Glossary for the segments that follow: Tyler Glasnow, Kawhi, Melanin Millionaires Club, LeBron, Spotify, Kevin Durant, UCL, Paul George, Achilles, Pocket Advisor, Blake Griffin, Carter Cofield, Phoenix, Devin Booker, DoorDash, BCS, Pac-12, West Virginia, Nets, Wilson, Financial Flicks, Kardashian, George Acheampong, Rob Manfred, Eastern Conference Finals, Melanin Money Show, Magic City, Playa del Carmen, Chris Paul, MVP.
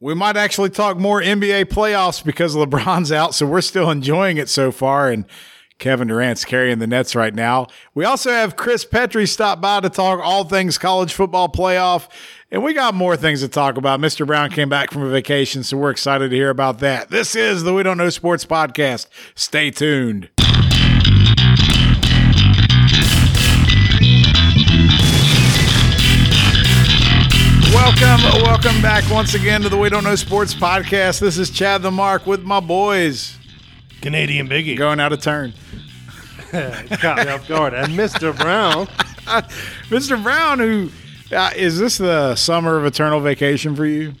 We might actually talk more NBA playoffs because LeBron's out, so we're still enjoying it so far, and Kevin Durant's carrying the Nets right now. We also have Chris Petrie stop by to talk all things college football playoff, and we got more things to talk about. Mr. Brown came back from a vacation, so we're excited to hear about that. This is the We Don't Know Sports Podcast. Stay tuned. Welcome back once again to the We Don't Know Sports Podcast. This is Chad the Mark with my boys. Canadian Biggie. Going out of turn. Caught me off guard. And Mr. Brown. Mr. Brown, who is this the summer of eternal vacation for you?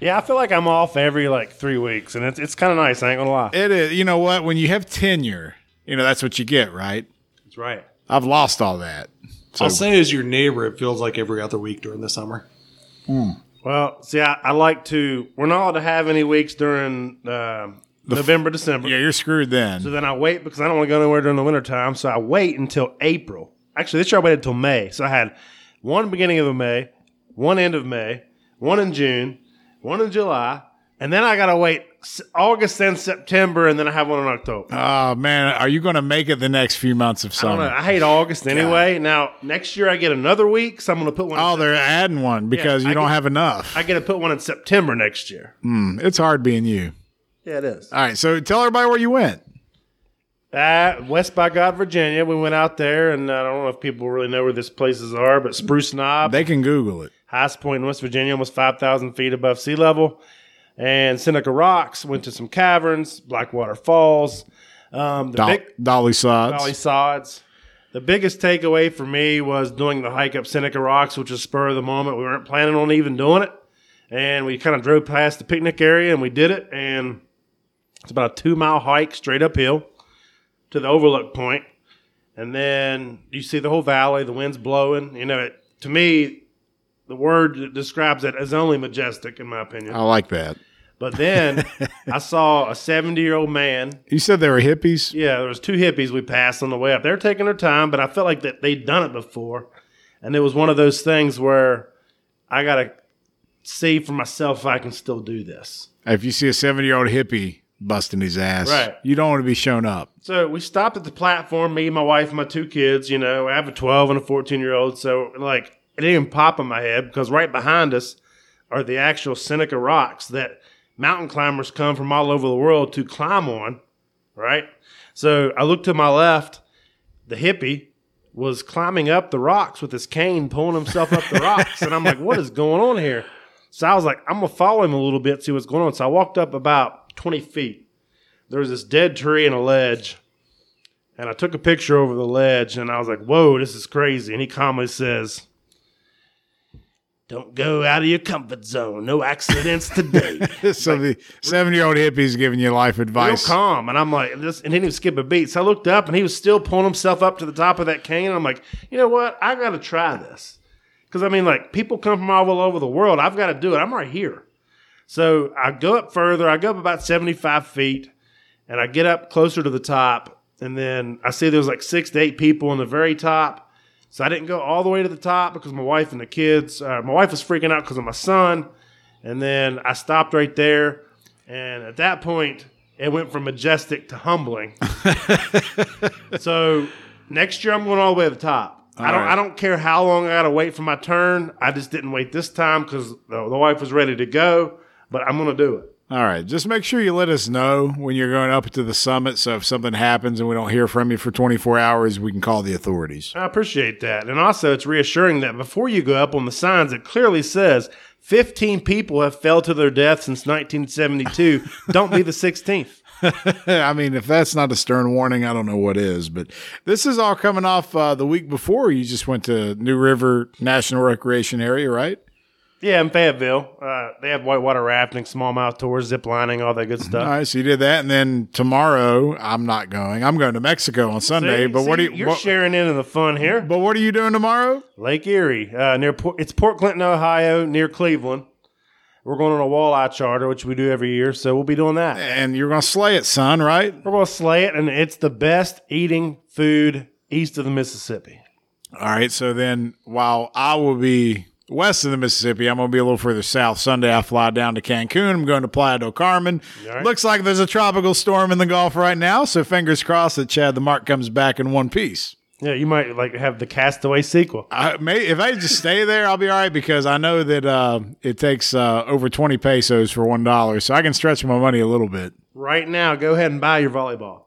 Yeah, I feel like I'm off every 3 weeks, and it's kind of nice. I ain't going to lie. It is. You know what? When you have tenure, that's what you get, right? That's right. I've lost all that. So. I'll say as your neighbor, it feels like every other week during the summer. Mm. Well, see, I like to – we're not allowed to have any weeks during November, December. Yeah, you're screwed then. So then I wait because I don't want to go nowhere during the wintertime, so I wait until April. Actually, this year I waited until May. So I had one beginning of May, one end of May, one in June, one in July, and then I got to wait August and September, and then I have one in October. Oh, man, are you going to make it the next few months of summer? I don't know. I hate August anyway. God. Now, next year I get another week, so I'm going to put one in September. They're adding one because you don't have enough. I get to put one in September next year. It's hard being you. Yeah, it is. All right, so tell everybody where you went. West by God, Virginia. We went out there, and I don't know if people really know where these places are, but Spruce Knob. They can Google it. Highest point in West Virginia, almost 5,000 feet above sea level. And Seneca Rocks, went to some caverns, Blackwater Falls, Dolly Sods. The biggest takeaway for me was doing the hike up Seneca Rocks, which was spur of the moment. We weren't planning on even doing it. And we kind of drove past the picnic area and we did it. And it's about a 2-mile hike straight uphill to the overlook point. And then you see the whole valley, the wind's blowing. To me, the word that describes it is only majestic, in my opinion. I like that. But then I saw a 70-year-old man. You said they were hippies? Yeah, there was 2 hippies we passed on the way up. They were taking their time, but I felt like that they'd done it before. And it was one of those things where I got to see for myself if I can still do this. If you see a 70-year-old hippie busting his ass, right, you don't want to be shown up. So we stopped at the platform, me, my wife, and my 2 kids. I have a 12- and a 14-year-old, so it didn't pop in my head because right behind us are the actual Seneca Rocks that mountain climbers come from all over the world to climb on, right? So I looked to my left. The hippie was climbing up the rocks with his cane, pulling himself up the rocks. And I'm like, what is going on here? So I was like, I'm going to follow him a little bit, see what's going on. So I walked up about 20 feet. There was this dead tree and a ledge. And I took a picture over the ledge, and I was like, whoa, this is crazy. And he calmly says, don't go out of your comfort zone. No accidents today. So the 70-year-old hippie's giving you life advice. Real calm. And I'm like, this, and he didn't skip a beat. So I looked up, and he was still pulling himself up to the top of that cane. And I'm like, you know what? I got to try this. Because, people come from all over the world. I've got to do it. I'm right here. So I go up further. I go up about 75 feet, and I get up closer to the top. And then I see there's 6 to 8 people on the very top. So I didn't go all the way to the top because my wife and the kids, my wife was freaking out because of my son. And then I stopped right there. And at that point, it went from majestic to humbling. So next year, I'm going all the way to the top. I don't care how long I got to wait for my turn. I just didn't wait this time because the wife was ready to go. But I'm going to do it. All right. Just make sure you let us know when you're going up to the summit. So if something happens and we don't hear from you for 24 hours, we can call the authorities. I appreciate that. And also, it's reassuring that before you go up on the signs, it clearly says 15 people have fell to their death since 1972. Don't be the 16th. If that's not a stern warning, I don't know what is. But this is all coming off the week before. You just went to New River National Recreation Area, right? Yeah, in Fayetteville. They have whitewater rafting, smallmouth tours, zip lining, all that good stuff. All right, so you did that, and then tomorrow I'm not going. I'm going to Mexico on Sunday. You're sharing in the fun here. But what are you doing tomorrow? Lake Erie, it's Port Clinton, Ohio, near Cleveland. We're going on a walleye charter, which we do every year, so we'll be doing that. And you're going to slay it, son, right? We're going to slay it, and it's the best eating food east of the Mississippi. All right, so then while I will be west of the Mississippi. I'm going to be a little further south. Sunday, I fly down to Cancun. I'm going to Playa del Carmen. Right. Looks like there's a tropical storm in the Gulf right now, so fingers crossed that Chad the Mark comes back in one piece. Yeah, you might like have the Castaway sequel. If I just stay there, I'll be all right because I know that it takes over 20 pesos for $1, so I can stretch my money a little bit. Right now, go ahead and buy your volleyball.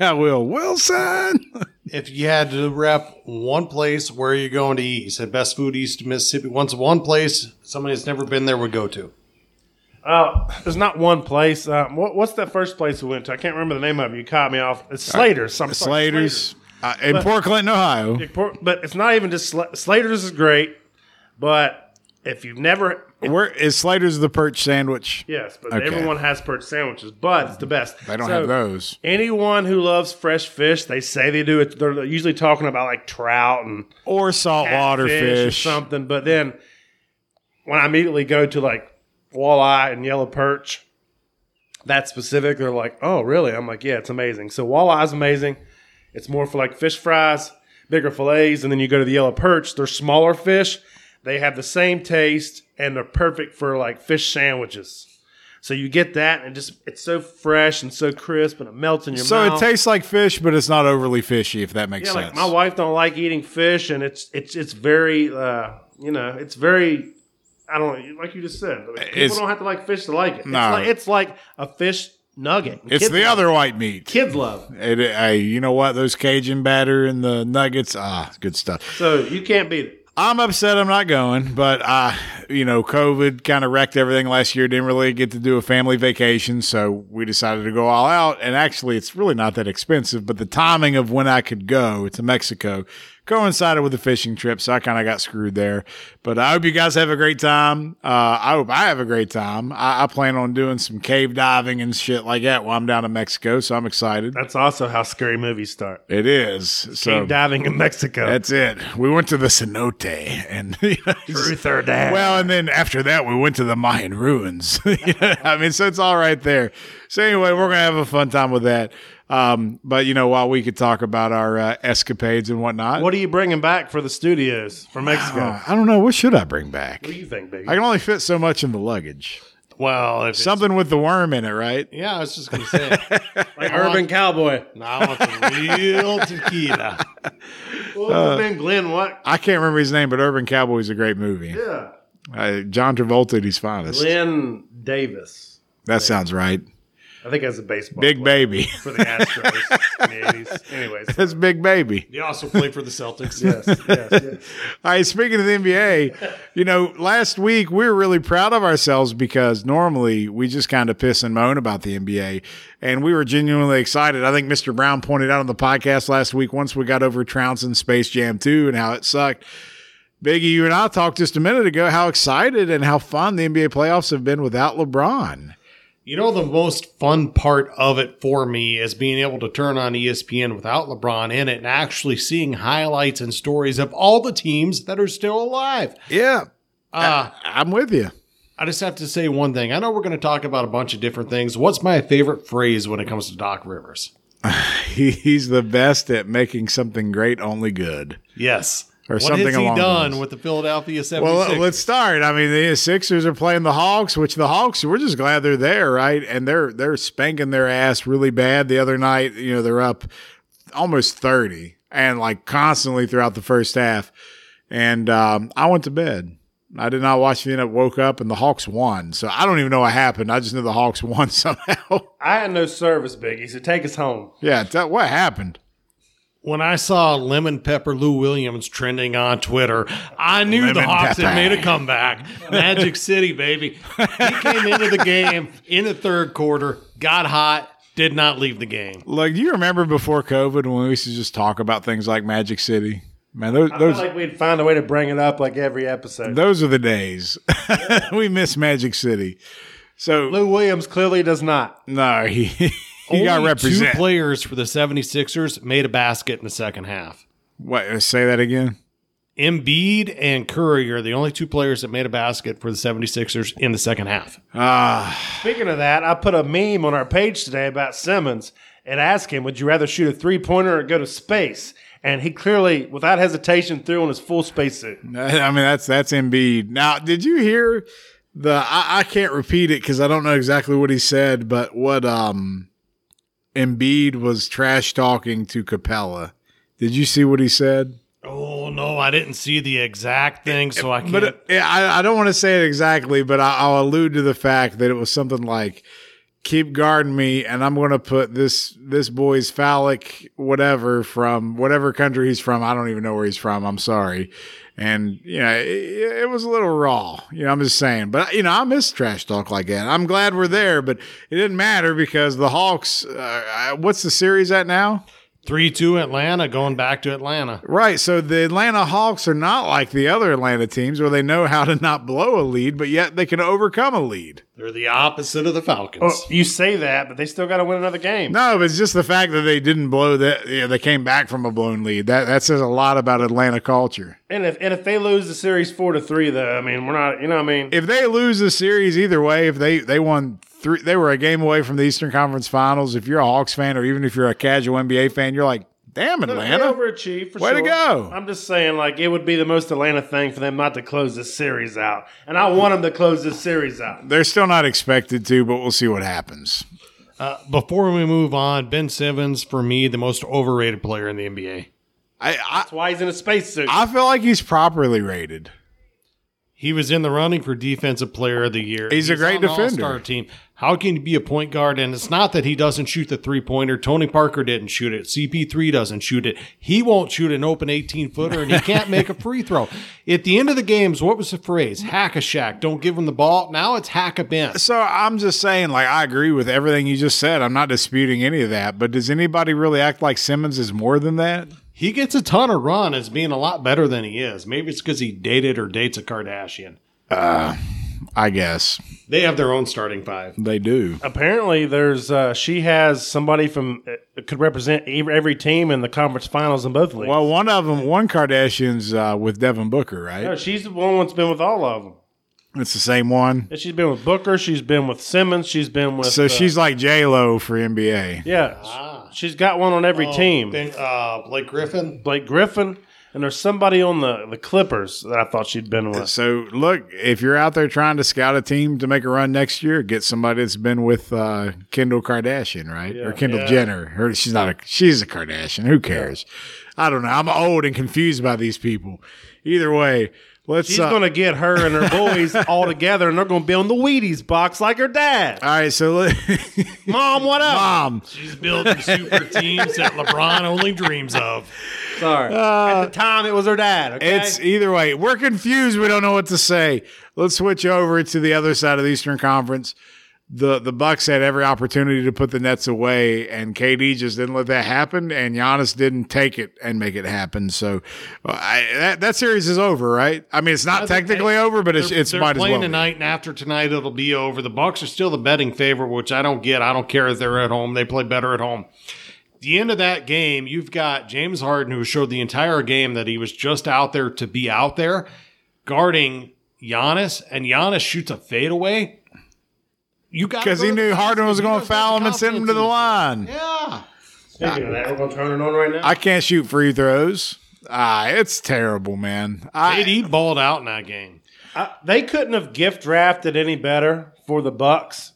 I will. Wilson! If you had to rep one place, where are you going to eat? You said best food east of Mississippi. What's one place somebody that's never been there would go to? There's not one place. What's that first place we went to? I can't remember the name of it. You caught me off. It's Slater's. Slater's. In Port Clinton, Ohio. But it's not even just Slater's is great, but if you've never... Where is Slater's the perch sandwich? Yes, but everyone has perch sandwiches, but it's the best. They don't have those. Anyone who loves fresh fish, they say they do it. They're usually talking about like trout or saltwater fish or something. But then when I immediately go to like walleye and yellow perch, that specific, they're like, "Oh, really?" I'm like, "Yeah, it's amazing." So walleye is amazing. It's more for like fish fries, bigger fillets, and then you go to the yellow perch. They're smaller fish. They have the same taste, and they're perfect for, like, fish sandwiches. So you get that, and it's so fresh and so crisp, and it melts in your mouth. So it tastes like fish, but it's not overly fishy, if that makes sense. Yeah, like, my wife don't like eating fish, and it's very, it's very, I don't know, like you just said. Like, people don't have to like fish to like it. No. It's like a fish nugget. It's the other white meat. Kids love it. Hey, you know what? Those Cajun batter and the nuggets, good stuff. So you can't beat it. I'm upset I'm not going, but, COVID kind of wrecked everything last year. Didn't really get to do a family vacation, so we decided to go all out. And actually, it's really not that expensive, but the timing of when I could go to Mexico coincided with the fishing trip, so I kind of got screwed there. But I hope you guys have a great time. I hope I have a great time. I plan on doing some cave diving and shit like that while I'm down in Mexico, so I'm excited. That's also how scary movies start. It is. So, cave diving in Mexico. That's it. We went to the cenote. And, truth or dare. Well, and then after that, we went to the Mayan ruins. So it's all right there. So anyway, we're going to have a fun time with that. But, while we could talk about our escapades and whatnot. What are you bringing back for the studios from Mexico? I don't know. What should I bring back? What do you think, Biggie? I can only fit so much in the luggage. Well, if something with the worm in it, right? Yeah, I was just going to say. Like Urban Cowboy. No, I want the real tequila. Well, Ben Glenn, what? I can't remember his name, but Urban Cowboy is a great movie. Yeah. John Travolta at his finest. Glenn Davis. That sounds right. I think as a baseball Big Baby. For the Astros in the 80s. Anyways. That's Big Baby. He also played for the Celtics. Yes. All right, speaking of the NBA, last week we were really proud of ourselves because normally we just kind of piss and moan about the NBA, and we were genuinely excited. I think Mr. Brown pointed out on the podcast last week once we got over Trounce and Space Jam 2 and how it sucked. Biggie, you and I talked just a minute ago how excited and how fun the NBA playoffs have been without LeBron. The most fun part of it for me is being able to turn on ESPN without LeBron in it and actually seeing highlights and stories of all the teams that are still alive. Yeah, I'm with you. I just have to say one thing. I know we're going to talk about a bunch of different things. What's my favorite phrase when it comes to Doc Rivers? He's the best at making something great only good. Yes. Or what something has he done with the Philadelphia 76ers? Well, let's start. The Sixers are playing the Hawks, which the Hawks, we're just glad they're there, right? And they're spanking their ass really bad. The other night, they're up almost 30 and like constantly throughout the first half. And I went to bed. I did not watch the end. I woke up and the Hawks won. So I don't even know what happened. I just knew the Hawks won somehow. I had no service, Biggie, so take us home. Yeah, what happened? When I saw Lemon Pepper Lou Williams trending on Twitter, I knew the Hawks had made a comeback. Magic City, baby. He came into the game in the third quarter, got hot, did not leave the game. Look, do you remember before COVID when we used to just talk about things like Magic City? Man, I feel like we'd find a way to bring it up like every episode. Those are the days. We miss Magic City. So Lou Williams clearly does not. No, he... Only got represented. Two players for the 76ers made a basket in the second half. What? Say that again? Embiid and Curry are the only two players that made a basket for the 76ers in the second half. Speaking of that, I put a meme on our page today about Simmons and asked him, would you rather shoot a three-pointer or go to space? And he clearly, without hesitation, threw on his full spacesuit. I mean, that's Embiid. Now, did you hear the? I can't repeat it because I don't know exactly what he said, but what Embiid was trash talking to Capella. Did you see what he said? Oh no, I didn't see the exact thing, so I can't. But I don't want to say it exactly, but I'll allude to the fact that it was something like, keep guarding me, and I'm going to put this boy's phallic whatever from whatever country he's from. I don't even know where he's from. I'm sorry. And, you know, it was a little raw. You know, I'm just saying. But, you know, I miss trash talk like that. I'm glad we're there, but it didn't matter because the Hawks, what's the series at now? 3-2 Atlanta, going back to Atlanta. Right, so the Atlanta Hawks are not like the other Atlanta teams where they know how to not blow a lead, but yet they can overcome a lead. They're the opposite of the Falcons. Oh, you say that, but they still got to win another game. No, but it's just the fact that they didn't blow that. You know, they came back from a blown lead. That says a lot about Atlanta culture. And if they lose the series 4-3, though, I mean, we're not. You know what I mean? If they lose the series either way, if they won. They were a game away from the Eastern Conference Finals. If you're a Hawks fan or even if you're a casual NBA fan, you're like, damn, Atlanta. They overachieved, for sure. Way to go. I'm just saying, like, it would be the most Atlanta thing for them not to close this series out. And I want them to close this series out. They're still not expected to, but we'll see what happens. Before we move on, Ben Simmons, for me, the most overrated player in the NBA. That's why he's in a spacesuit. I feel like he's properly rated. He was in the running for Defensive Player of the Year. He's a great defender. All-star team. How can you be a point guard? And it's not that he doesn't shoot the three-pointer. Tony Parker didn't shoot it. CP3 doesn't shoot it. He won't shoot an open 18-footer, and he can't make a free throw. At the end of the games, what was the phrase? Hack-a-shack. Don't give him the ball. Now it's hack-a-bench. So I'm just saying, like, I agree with everything you just said. I'm not disputing any of that. But does anybody really act like Simmons is more than that? He gets a ton of run as being a lot better than he is. Maybe it's because he dated or dates a Kardashian. I guess. They have their own starting five. They do. Apparently, there's she has somebody from could represent every team in the conference finals in both leagues. Well, one of them, one Kardashian's with Devin Booker, right? No, she's the one that's been with all of them. It's the same one. And she's been with Booker. She's been with Simmons. She's been with. So she's like J-Lo for NBA. Yeah. Ah. She's got one on every team. Then, Blake Griffin. And there's somebody on the Clippers that I thought she'd been with. So, look, if you're out there trying to scout a team to make a run next year, get somebody that's been with Kendall Kardashian, right? Yeah. Or Kendall Jenner. She's a Kardashian. Who cares? Yeah. I don't know. I'm old and confused by these people. Either way, she's going to get her and her boys all together, and they're going to be on the Wheaties box like her dad. All right, so Mom, what up? Mom. She's building super teams that LeBron only dreams of. Sorry. At the time, it was her dad, okay? It's either way. We're confused. We don't know what to say. Let's switch over to the other side of the Eastern Conference. The Bucks had every opportunity to put the Nets away, and KD just didn't let that happen, and Giannis didn't take it and make it happen. So that series is over, right? I mean, it's not technically over, but it's might as well. They're playing tonight, and after tonight it'll be over. The Bucks are still the betting favorite, which I don't get. I don't care if they're at home. They play better at home. The end of that game, you've got James Harden, who showed the entire game that he was just out there to be out there, guarding Giannis, and Giannis shoots a fadeaway. Because he knew Harden was going to foul him and send him to the line. Yeah. Speaking of that, we're going to turn it on right now. I can't shoot free throws. It's terrible, man. KD balled out in that game. They couldn't have gift drafted any better for the Bucks,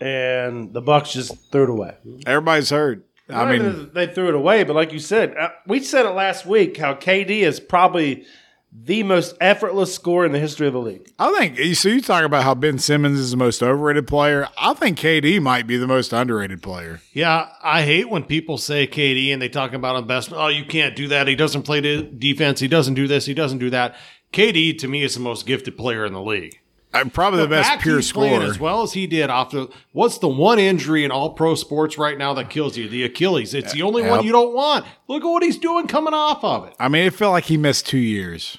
and the Bucks just threw it away. Everybody's hurt. I mean, they threw it away, but like you said, we said it last week how KD is probably – the most effortless scorer in the history of the league. I think – so you talk about how Ben Simmons is the most overrated player. I think KD might be the most underrated player. Yeah, I hate when people say KD and they talk about him best. Oh, you can't do that. He doesn't play defense. He doesn't do this. He doesn't do that. KD, to me, is the most gifted player in the league. I'm probably the best pure scorer. As well as he did off the – what's the one injury in all pro sports right now that kills you? The Achilles. It's the only one you don't want. Look at what he's doing coming off of it. I mean, it felt like he missed 2 years.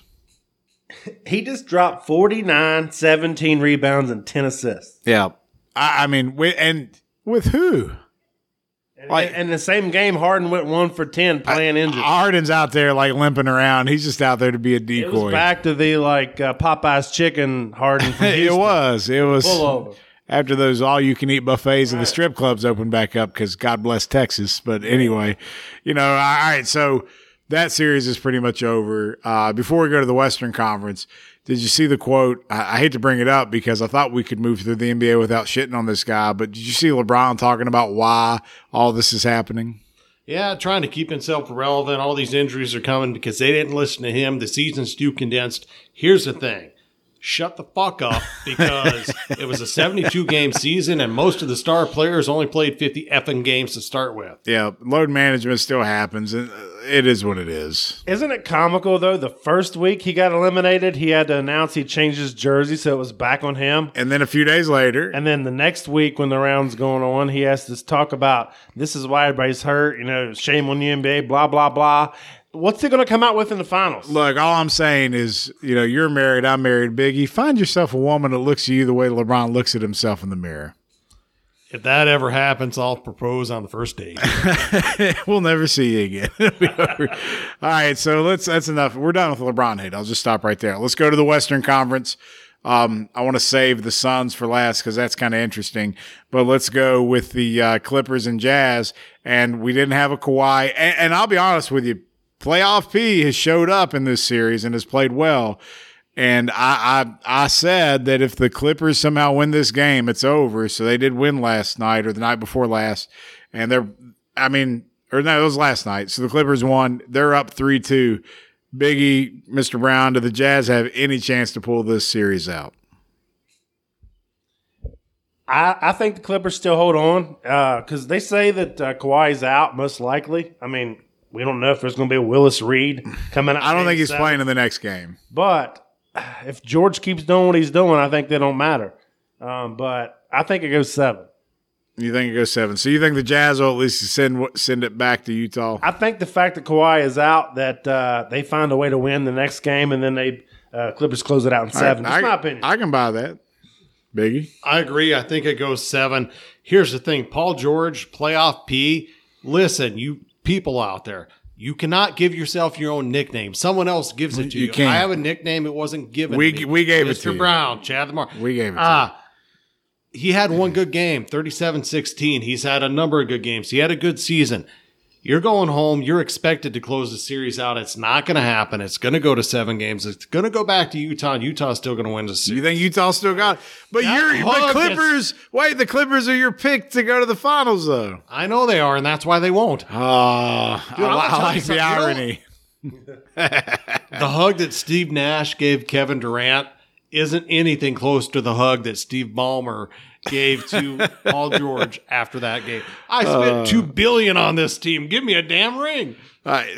He just dropped 49, 17 rebounds, and 10 assists. Yeah. I mean, with who? And like, in the same game, Harden went 1 for 10 playing injured. Harden's out there, like, limping around. He's just out there to be a decoy. It was back to the, like, Popeye's chicken Harden from Houston. It was. Pull over. After those all-you-can-eat buffets and the strip clubs opened back up because God bless Texas. But anyway, you know, all right, so – that series is pretty much over. Before we go to the Western Conference, did you see the quote? I hate to bring it up because I thought we could move through the NBA without shitting on this guy, but did you see LeBron talking about why all this is happening? Yeah, trying to keep himself relevant. All these injuries are coming because they didn't listen to him. The season's too condensed. Here's the thing. Shut the fuck up, because it was a 72-game season and most of the star players only played 50 effing games to start with. Yeah, load management still happens, and it is what it is. Isn't it comical, though? The first week he got eliminated, he had to announce he changed his jersey, so it was back on him. And then a few days later. And then the next week when the round's going on, he has to talk about, this is why everybody's hurt, you know, shame on the NBA, blah, blah, blah. What's it going to come out with in the finals? Look, all I'm saying is, you know, you're married, I'm married, Biggie. Find yourself a woman that looks at you the way LeBron looks at himself in the mirror. If that ever happens, I'll propose on the first date. We'll never see you again. All right, so that's enough. We're done with LeBron hate. I'll just stop right there. Let's go to the Western Conference. I want to save the Suns for last because that's kind of interesting. But let's go with the Clippers and Jazz. And we didn't have a Kawhi. And I'll be honest with you. Playoff P has showed up in this series and has played well. And I said that if the Clippers somehow win this game, it's over. So they did win last night or the night before last. And it was last night. So the Clippers won. They're up 3-2. Biggie, Mr. Brown, do the Jazz have any chance to pull this series out? I think the Clippers still hold on because they say that Kawhi's out most likely. I mean, we don't know if there's going to be a Willis Reed coming out. I don't think he's playing in the next game. But if George keeps doing what he's doing, I think they don't matter. But I think it goes 7. You think it goes 7. So you think the Jazz will at least send it back to Utah? I think the fact that Kawhi is out, that they find a way to win the next game, and then they Clippers close it out in 7. That's my opinion. I can buy that. Biggie? I agree. I think it goes 7. Here's the thing. Paul George, Playoff P, listen, you – people out there, you cannot give yourself your own nickname. Someone else gives it to you. I have a nickname. It wasn't given. We gave it to Mr. Brown, Chad the Mark. We gave it to you. He had one good game, 37-16. He's had a number of good games. He had a good season. You're going home. You're expected to close the series out. It's not going to happen. It's going to go to 7 games. It's going to go back to Utah, and Utah's still going to win the series. You think Utah's still got it? The Clippers are your pick to go to the finals, though. I know they are, and that's why they won't. I like the irony. The hug that Steve Nash gave Kevin Durant isn't anything close to the hug that Steve Ballmer gave to Paul George after that game. I spent $2 billion on this team. Give me a damn ring.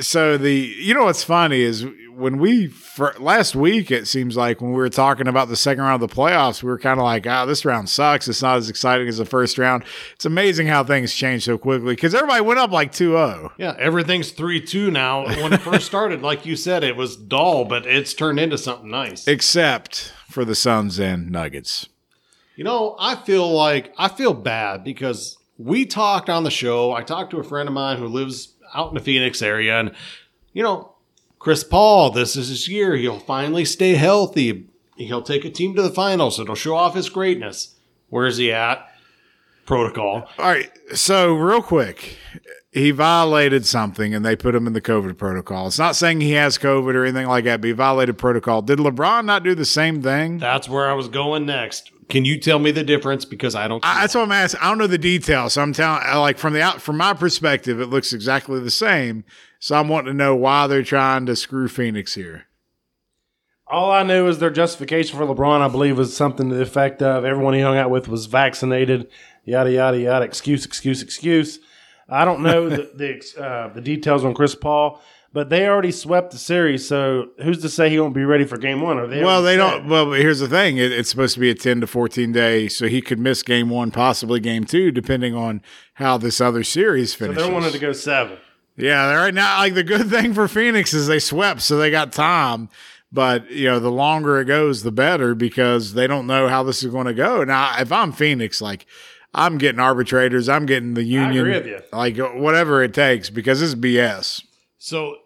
So you know what's funny is when last week it seems like when we were talking about the second round of the playoffs, we were kind of like, this round sucks. It's not as exciting as the first round. It's amazing how things change so quickly because everybody went up like 2-0. Yeah, everything's 3-2 now. When it first started, like you said, it was dull, but it's turned into something nice. Except for the Suns and Nuggets. You know, I feel bad because we talked on the show. I talked to a friend of mine who lives out in the Phoenix area. And, you know, Chris Paul, this is his year. He'll finally stay healthy. He'll take a team to the finals. It'll show off his greatness. Where is he at? Protocol. All right. So real quick, he violated something and they put him in the COVID protocol. It's not saying he has COVID or anything like that, but he violated protocol. Did LeBron not do the same thing? That's where I was going next. Can you tell me the difference? Because I don't. That's what I'm asking. I don't know the details. So I'm telling, like from my perspective, it looks exactly the same. So I'm wanting to know why they're trying to screw Phoenix here. All I knew is their justification for LeBron, I believe, was something to the effect of everyone he hung out with was vaccinated, yada yada yada. Excuse. I don't know the details on Chris Paul. But they already swept the series, so who's to say he won't be ready for game one? Well, here's the thing. It's supposed to be a 10 to 14 day, so he could miss game one, possibly game two, depending on how this other series finishes. So they wanted to go 7. Yeah, right now, like the good thing for Phoenix is they swept, so they got time. But, you know, the longer it goes, the better, because they don't know how this is going to go. Now, if I'm Phoenix, like – I'm getting arbitrators. I'm getting the union. I agree with you. Like, whatever it takes, because it's BS. So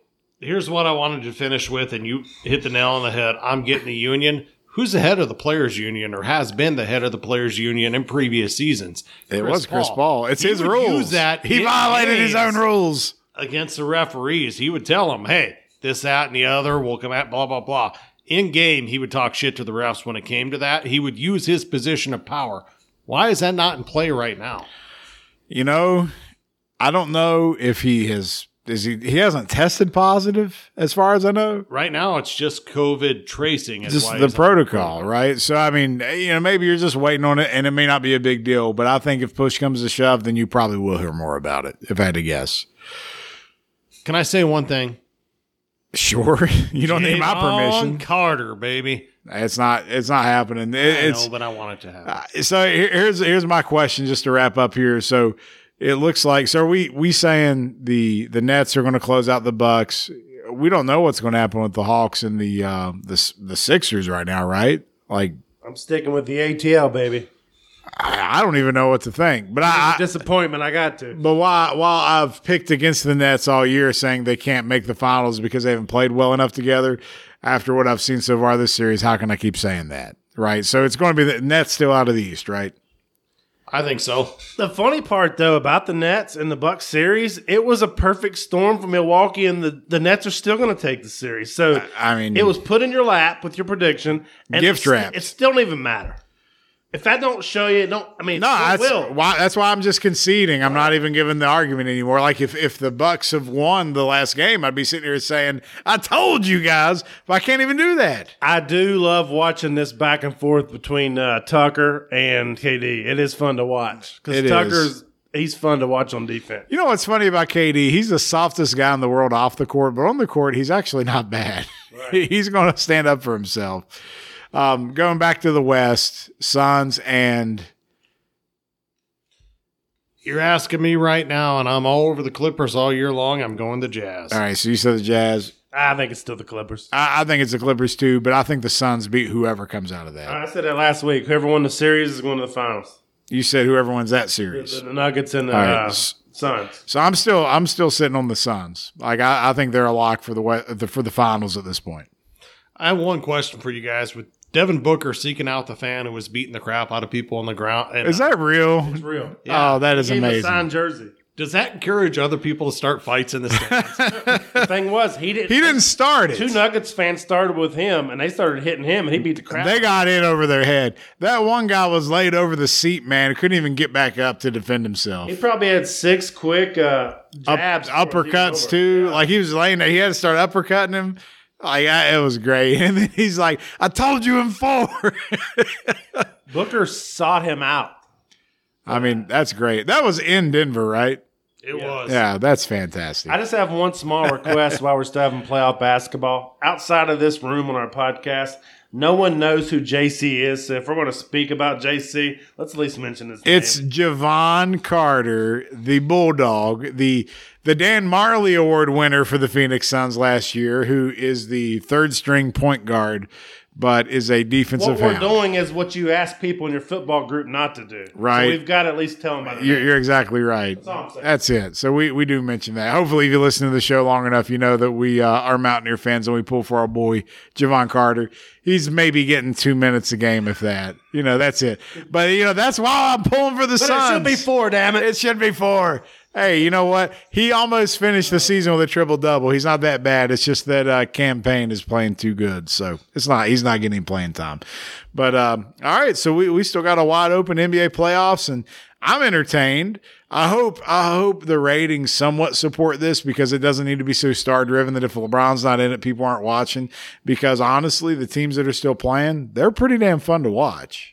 here's what I wanted to finish with, and you hit the nail on the head. I'm getting the union. Who's the head of the players' union, or has been the head of the players' union in previous seasons? It was Chris Paul. It's his rules. He violated his own rules. against the referees. He would tell them, hey, this, that, and the other, we'll come at blah, blah, blah. In game, he would talk shit to the refs when it came to that. He would use his position of power. Why is that not in play right now? You know, I don't know if he has... He hasn't tested positive, as far as I know. Right now, it's just COVID tracing. Just the protocol, right? So, I mean, you know, maybe you're just waiting on it, and it may not be a big deal. But I think if push comes to shove, then you probably will hear more about it, if I had to guess. Can I say one thing? Sure. You don't need my permission. Javon Carter, baby. It's not happening. I know, but I want it to happen. So, here's my question, just to wrap up here. So, it looks like, so are we saying the Nets are going to close out the Bucks? We don't know what's going to happen with the Hawks and the Sixers right now, right? Like, I'm sticking with the ATL, baby. I don't even know what to think. But it's a disappointment. I got to. But while I've picked against the Nets all year, saying they can't make the finals because they haven't played well enough together, after what I've seen so far this series, how can I keep saying that? Right. So it's going to be the Nets still out of the East, right? I think so. The funny part, though, about the Nets and the Bucks series, it was a perfect storm for Milwaukee, and the Nets are still going to take the series. So, I mean, it was put in your lap with your prediction. And gift wrap. It still don't even matter. If I don't show you, it will. That's why I'm just conceding. I'm not even giving the argument anymore. Like, if the Bucks have won the last game, I'd be sitting here saying, I told you guys, but I can't even do that. I do love watching this back and forth between Tucker and KD. It is fun to watch. Because he's fun to watch on defense. You know what's funny about KD? He's the softest guy in the world off the court, but on the court, he's actually not bad. Right. He's going to stand up for himself. Going back to the West, Suns and... You're asking me right now, and I'm all over the Clippers all year long. I'm going the Jazz. All right, so you said the Jazz. I think it's still the Clippers. I think it's the Clippers too, but I think the Suns beat whoever comes out of that. I said that last week. Whoever won the series is going to the finals. You said whoever wins that series. The Nuggets and the Suns. So I'm still sitting on the Suns. Like I think they're a lock for the finals at this point. I have one question for you guys. With Devin Booker seeking out the fan who was beating the crap out of people on the ground. And, is that real? It's real. Yeah. Oh, that is amazing. He gave a signed jersey. Does that encourage other people to start fights in the stands? The thing was, he didn't start it. Two Nuggets fans started with him, and they started hitting him, and he beat the crap. They got in over their head. That one guy was laid over the seat, man. Couldn't even get back up to defend himself. He probably had 6 quick jabs. Uppercuts, too. Yeah. Like, he was laying there. He had to start uppercutting him. Like, it was great. And then he's like, I told you in 4. Booker sought him out. I mean, that's great. That was in Denver, right? It was. Yeah, that's fantastic. I just have one small request while we're still having playoff basketball. Outside of this room on our podcast, no one knows who JC is. So if we're going to speak about JC, let's at least mention his name. It's Javon Carter, the Bulldog, the Dan Majerle Award winner for the Phoenix Suns last year, who is the third-string point guard, but is a defensive hound. What we're doing is what you ask people in your football group not to do. Right. So we've got to at least tell them about it. You're exactly right. That's all I'm saying. That's it. So we do mention that. Hopefully, if you listen to the show long enough, you know that we are Mountaineer fans and we pull for our boy, Javon Carter. He's maybe getting 2 minutes a game, if that. You know, that's it. But, you know, that's why I'm pulling for the Suns. It should be 4, damn it. It should be 4. Hey, you know what? He almost finished the season with a triple-double. He's not that bad. It's just that campaign is playing too good. So he's not getting playing time. But, all right, so we still got a wide-open NBA playoffs, and I'm entertained. I hope the ratings somewhat support this because it doesn't need to be so star-driven that if LeBron's not in it, people aren't watching. Because, honestly, the teams that are still playing, they're pretty damn fun to watch.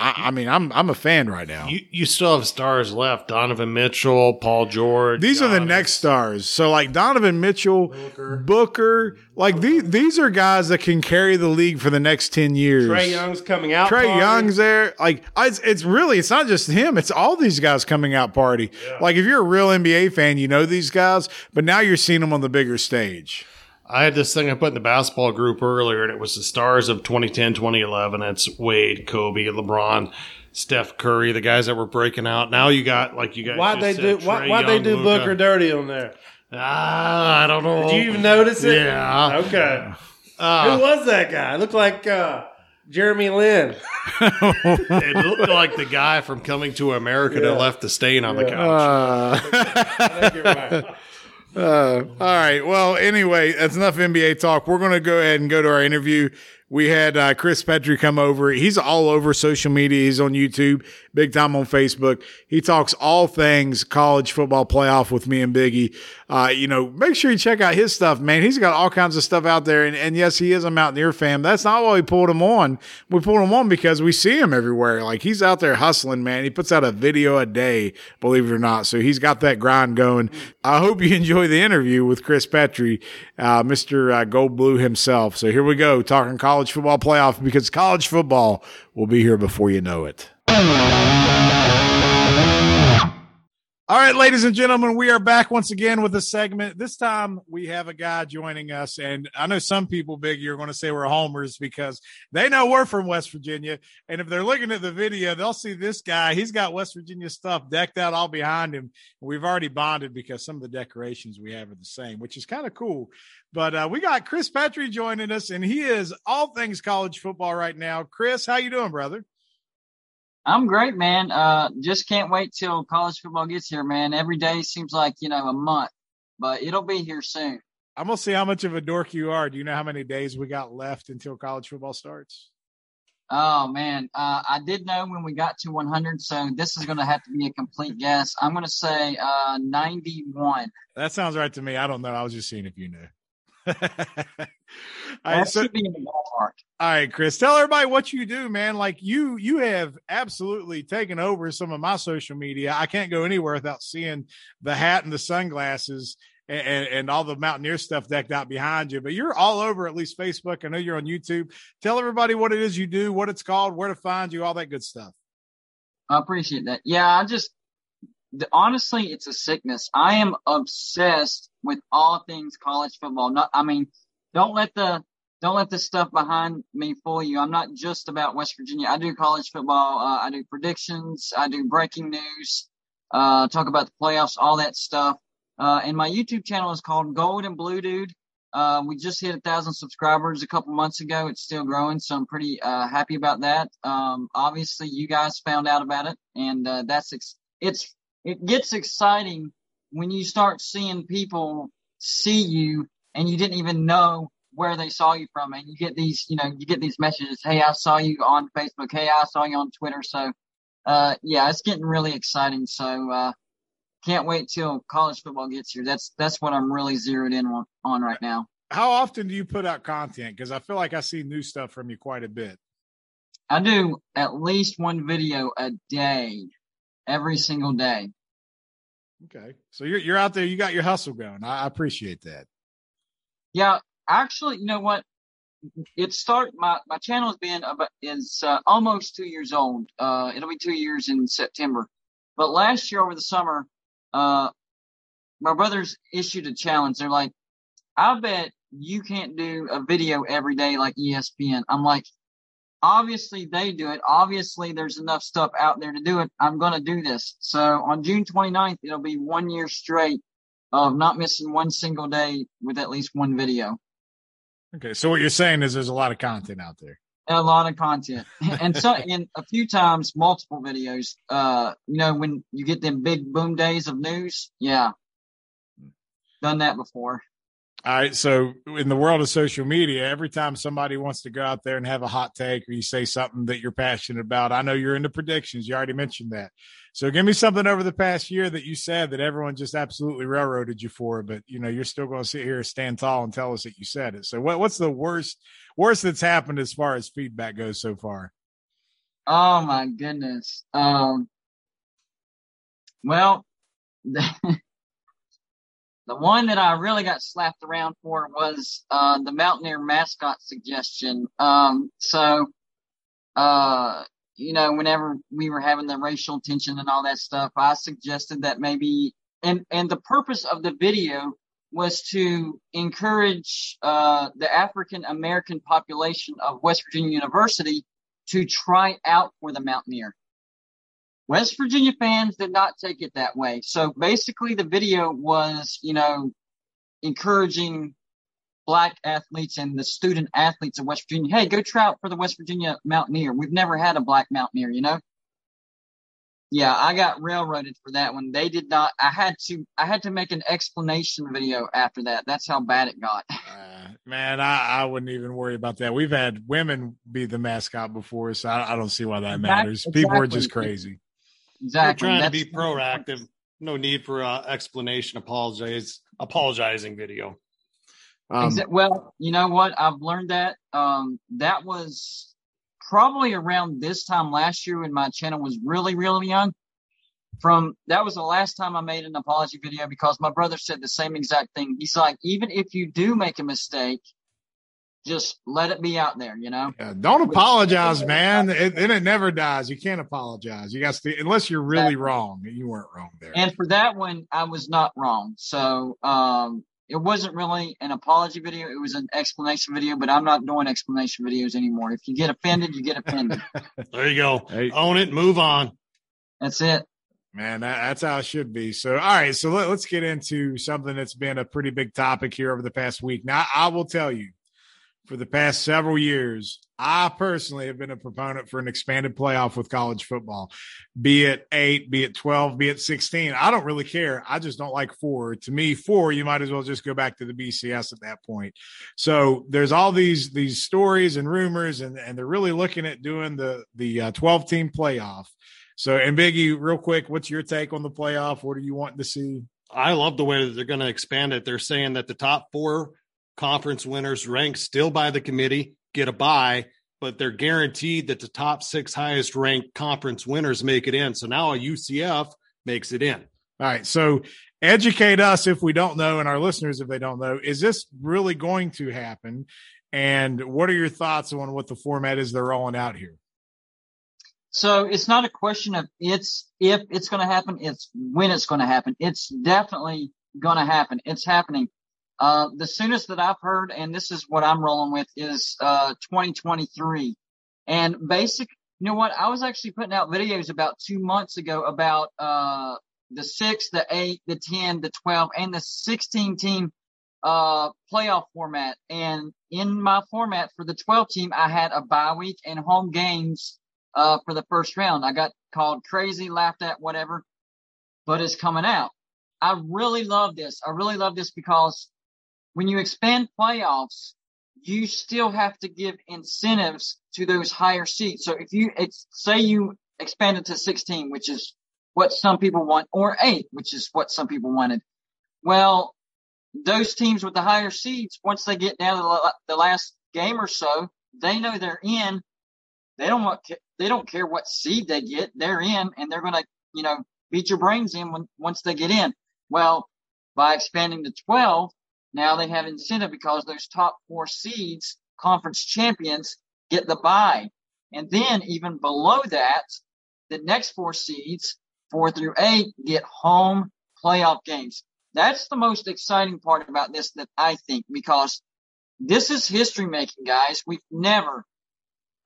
I mean, I'm a fan right now. You still have stars left. Donovan Mitchell, Paul George. These are the next stars. So, like, Donovan Mitchell, Booker. Like, these are guys that can carry the league for the next 10 years. Trae Young's coming out party. Trae Young's there. Like, it's not just him. It's all these guys coming out party. Yeah. Like, if you're a real NBA fan, you know these guys. But now you're seeing them on the bigger stage. I had this thing I put in the basketball group earlier, and it was the stars of 2010, 2011. That's Wade, Kobe, LeBron, Steph Curry, the guys that were breaking out. Now you got, like, you guys. Why'd they do Luka. Booker dirty on there? I don't know. Did you even notice it? Yeah. Okay. Who was that guy? It looked like Jeremy Lin. It looked like the guy from Coming to America that left the stain on the couch. I think you're right. All right. Well, anyway, that's enough NBA talk. We're going to go ahead and go to our interview. We had Chris Petrie come over. He's all over social media. He's on YouTube, big time on Facebook. He talks all things college football playoff with me and Biggie. Make sure you check out his stuff, man. He's got all kinds of stuff out there. And yes, he is a Mountaineer fan. That's not why we pulled him on. We pulled him on because we see him everywhere. Like, he's out there hustling, man. He puts out a video a day, believe it or not. So he's got that grind going. I hope you enjoy the interview with Chris Petrie, Mr. Goldblue himself. So here we go, talking college football playoff, because college football will be here before you know it. All right, ladies and gentlemen, we are back once again with a segment. This time we have a guy joining us, and I know some people, Biggie, are going to say we're homers because they know we're from West Virginia, and if they're looking at the video, they'll see this guy. He's got West Virginia stuff decked out all behind him. We've already bonded because some of the decorations we have are the same, which is kind of cool. But we got Chris Petrie joining us, and he is all things college football right now. Chris, how you doing, brother? I'm great, man. Just can't wait till college football gets here, man. Every day seems like, a month, but it'll be here soon. I'm going to see how much of a dork you are. Do you know how many days we got left until college football starts? Oh, man. I did know when we got to 100, so this is going to have to be a complete guess. I'm going to say 91. That sounds right to me. I don't know. I was just seeing if you knew. All right, Chris, tell everybody what you do, man. Like, you have absolutely taken over some of my social media. I can't go anywhere without seeing the hat and the sunglasses and all the Mountaineer stuff decked out behind you, but you're all over, at least Facebook. I know you're on YouTube. Tell everybody what it is you do, what it's called, where to find you, all that good stuff. I appreciate that. Yeah, honestly, it's a sickness. I am obsessed with all things college football. Don't let the stuff behind me fool you. I'm not just about West Virginia. I do college football. I do predictions. I do breaking news. Talk about the playoffs, all that stuff. And my YouTube channel is called Gold and Blue Dude. We just hit 1,000 subscribers a couple months ago. It's still growing, so I'm pretty happy about that. Obviously, you guys found out about it, and it gets exciting when you start seeing people see you and you didn't even know where they saw you from. And you get these, messages, hey, I saw you on Facebook. Hey, I saw you on Twitter. So, it's getting really exciting. So, can't wait till college football gets here. That's what I'm really zeroed in on right now. How often do you put out content? Because I feel like I see new stuff from you quite a bit. I do at least one video a day. Every single day. Okay. So you're out there. You got your hustle going. I appreciate that. Yeah. Actually, you know what? My channel has been almost 2 years old. It'll be 2 years in September. But last year over the summer, my brothers issued a challenge. They're like, I bet you can't do a video every day like ESPN. I'm like, obviously they do it. Obviously there's enough stuff out there to do it. I'm going to do this. So on June 29th, it'll be 1 year straight of not missing one single day with at least one video. Okay. So what you're saying is there's a lot of content out there. A lot of content. And a few times, multiple videos, when you get them big boom days of news. Yeah. Done that before. All right, so in the world of social media, every time somebody wants to go out there and have a hot take or you say something that you're passionate about, I know you're into predictions. You already mentioned that. So give me something over the past year that you said that everyone just absolutely railroaded you for, but, you're still going to sit here, stand tall, and tell us that you said it. So what's the worst that's happened as far as feedback goes so far? Oh, my goodness. The one that I really got slapped around for was the Mountaineer mascot suggestion. Whenever we were having the racial tension and all that stuff, I suggested that maybe and the purpose of the video was to encourage the African American population of West Virginia University to try out for the Mountaineer. West Virginia fans did not take it that way. So basically the video was, encouraging black athletes and the student athletes of West Virginia. Hey, go try out for the West Virginia Mountaineer. We've never had a black Mountaineer. Yeah, I got railroaded for that one. They did not. I had to make an explanation video after that. That's how bad it got. Man, I wouldn't even worry about that. We've had women be the mascot before, so I don't see why that matters. Exactly. People are just crazy. Exactly. We're trying to be proactive. No need for explanation. Apologizing video. Well, you know what? I've learned that that was probably around this time last year when my channel was really, really young. That was the last time I made an apology video because my brother said the same exact thing. He's like, even if you do make a mistake, just let it be out there, you know? Yeah, don't apologize, man. It never dies. You can't apologize. You got to, unless you're really wrong. You weren't wrong there. And for that one, I was not wrong. So it wasn't really an apology video. It was an explanation video, but I'm not doing explanation videos anymore. If you get offended, you get offended. There you go. Hey. Own it. Move on. That's it. Man, that's how it should be. So, all right. So let's get into something that's been a pretty big topic here over the past week. Now, I will tell you, for the past several years, I personally have been a proponent for an expanded playoff with college football, be it 8, be it 12, be it 16. I don't really care. I just don't like 4. To me, 4, you might as well just go back to the BCS at that point. So there's all these stories and rumors, and they're really looking at doing the 12-team playoff. So, and Biggie, real quick, what's your take on the playoff? What are you wanting to see? I love the way that they're going to expand it. They're saying that the top 4 conference winners ranked still by the committee get a bye, but they're guaranteed that the top 6 highest ranked conference winners make it in. So now a UCF makes it in. All right. So educate us if we don't know, and our listeners if they don't know, is this really going to happen? And what are your thoughts on what the format is they're rolling out here? So it's not a question of if it's going to happen, it's when it's going to happen. It's definitely going to happen. It's happening. The soonest that I've heard, and this is what I'm rolling with, is 2023. And basic, you know what? I was actually putting out videos about 2 months ago about the 6, the 8, the 10, the 12, and the 16-team playoff format. And in my format for the 12-team, I had a bye week and home games for the first round. I got called crazy, laughed at, whatever, but it's coming out. I really love this. I really love this because when you expand playoffs, you still have to give incentives to those higher seeds. So if you say you expand it to 16, which is what some people want, or 8, which is what some people wanted, well, those teams with the higher seeds, once they get down to the last game or so, they know they're in. They don't care what seed they get. They're in, and they're going to, you know, beat your brains in once they get in. Well, by expanding to 12. Now they have incentive because those top 4 seeds, conference champions, get the bye. And then even below that, the next 4 seeds, 4 through 8, get home playoff games. That's the most exciting part about this that I think, because this is history making, guys. We've never,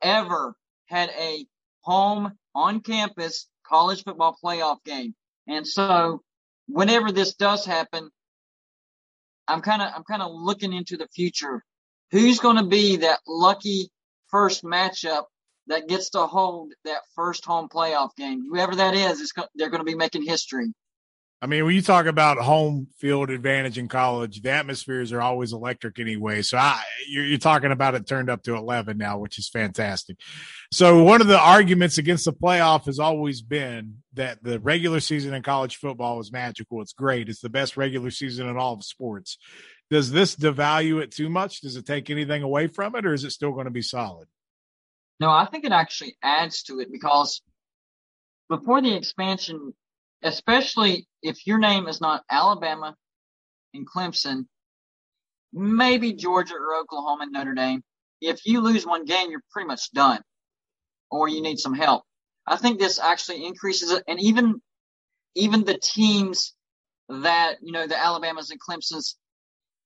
ever had a home on campus college football playoff game. And so whenever this does happen, I'm kind of looking into the future. Who's going to be that lucky first matchup that gets to hold that first home playoff game? Whoever that is, they're going to be making history. I mean, when you talk about home field advantage in college, the atmospheres are always electric anyway. So you're talking about it turned up to 11 now, which is fantastic. So one of the arguments against the playoff has always been that the regular season in college football is magical. It's great. It's the best regular season in all of sports. Does this devalue it too much? Does it take anything away from it, or is it still going to be solid? No, I think it actually adds to it, because before the expansion, especially if your name is not Alabama and Clemson, maybe Georgia or Oklahoma and Notre Dame, if you lose one game, you're pretty much done, or you need some help. I think this actually increases it, and even the teams that, you know, the Alabamas and Clemsons,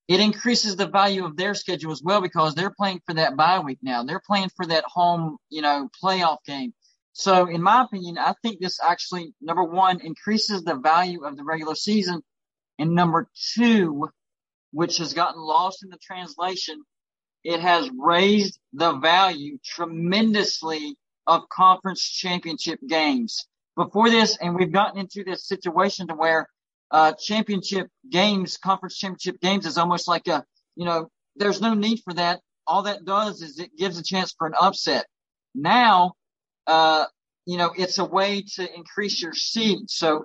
it increases the value of their schedule as well, because they're playing for that bye week now. They're playing for that home, you know, playoff game. So in my opinion, I think this actually, number one, increases the value of the regular season. And number two, which has gotten lost in the translation, it has raised the value tremendously of conference championship games. before this, and we've gotten into this situation to where championship games, conference championship games is almost like a, there's no need for that. All that does is it gives a chance for an upset. Now, it's a way to increase your seed. So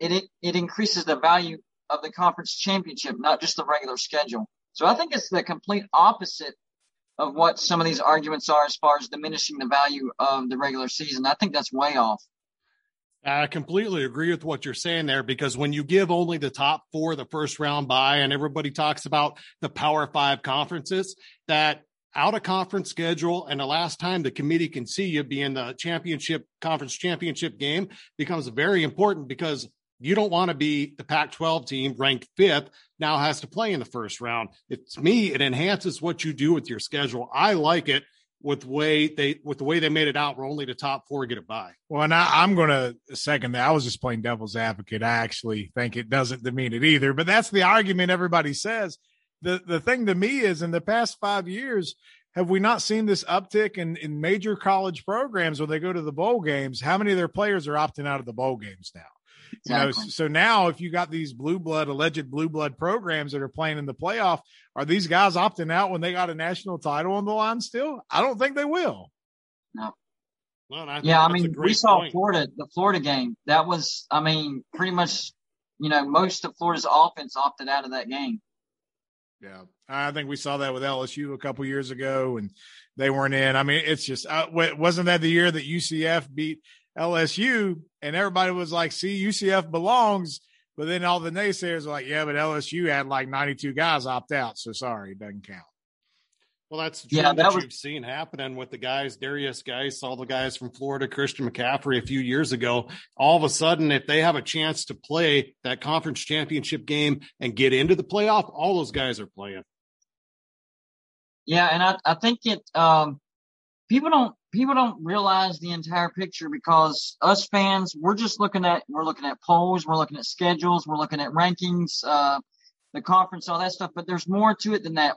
it increases the value of the conference championship, not just the regular schedule. So I think it's the complete opposite of what some of these arguments are as far as diminishing the value of the regular season. I think that's way off. I completely agree with what you're saying there, because when you give only the top four the first round bye, and everybody talks about the Power Five conferences, that out of conference schedule and the last time the committee can see you being the championship conference championship game becomes very important, because you don't want to be the Pac-12 team ranked fifth now has to play in the first round. It's me. It enhances what you do with your schedule. I like it. With the way they made it out, where only the top four get a bye. Well, and I'm going to second that. I was just playing devil's advocate. I actually think it doesn't demean it either, but that's the argument everybody says. The thing to me is, in the past 5 years, have we not seen this uptick in major college programs when they go to the bowl games? How many of their players are opting out of the bowl games now? Exactly. So now if you got these alleged blue blood programs that are playing in the playoff, are these guys opting out when they got a national title on the line still? I don't think they will. No. Well, we saw the Florida game. That was, pretty much, most of Florida's offense opted out of that game. Yeah. I think we saw that with LSU a couple years ago, and they weren't in. It's just, wasn't that the year that UCF beat LSU and everybody was like, see, UCF belongs, but then all the naysayers are like, yeah, but LSU had like 92 guys opt out, so sorry, it doesn't count. Well, that's the trend you've seen happening with the guys, Darius Geis, all the guys from Florida, Christian McCaffrey a few years ago. All of a sudden, if they have a chance to play that conference championship game and get into the playoff, all those guys are playing. Yeah, and I think it people don't realize the entire picture, because us fans, we're looking at polls, we're looking at schedules, we're looking at rankings, the conference, all that stuff. But there's more to it than that.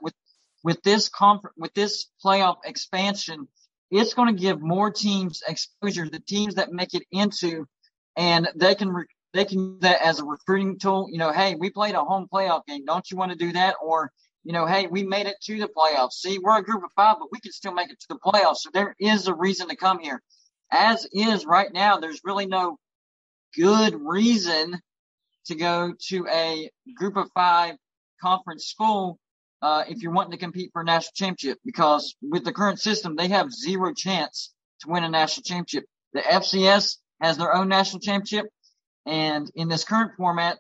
With this playoff expansion, it's going to give more teams exposure, the teams that make it into, and they can use that as a recruiting tool. Hey, we played a home playoff game. Don't you want to do that? Or, hey, we made it to the playoffs. See, we're a group of five, but we can still make it to the playoffs. So there is a reason to come here. As is right now, there's really no good reason to go to a group of five conference school if you're wanting to compete for a national championship, because with the current system, they have zero chance to win a national championship. The FCS has their own national championship, and in this current format,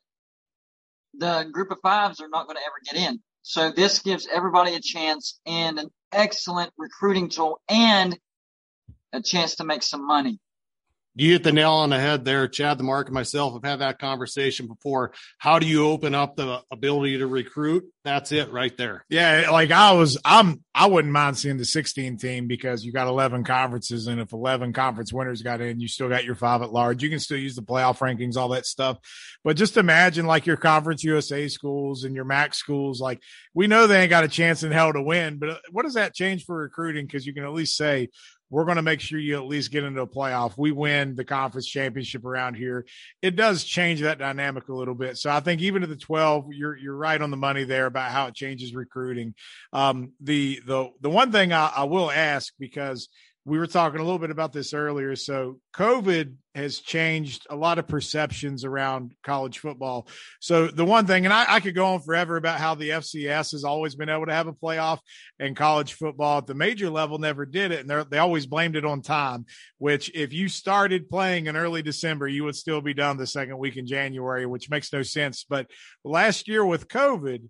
the group of fives are not going to ever get in. So this gives everybody a chance and an excellent recruiting tool and a chance to make some money. You hit the nail on the head there. Chad, the Mark, and myself have had that conversation before. How do you open up the ability to recruit? That's it right there. Yeah, like I wouldn't mind seeing the 16 team, because you got 11 conferences, and if 11 conference winners got in, you still got your five at large. You can still use the playoff rankings, all that stuff. But just imagine like your Conference USA schools and your MAC schools. Like, we know they ain't got a chance in hell to win, but what does that change for recruiting? Because you can at least say, we're going to make sure you at least get into a playoff. We win the conference championship around here. It does change that dynamic a little bit. So I think even to the 12, you're right on the money there about how it changes recruiting. The one thing I will ask, because we were talking a little bit about this earlier. So COVID has changed a lot of perceptions around college football. So the one thing, and I could go on forever about how the FCS has always been able to have a playoff, and college football at the major level never did it. And they always blamed it on time, which if you started playing in early December, you would still be done the second week in January, which makes no sense. But last year with COVID,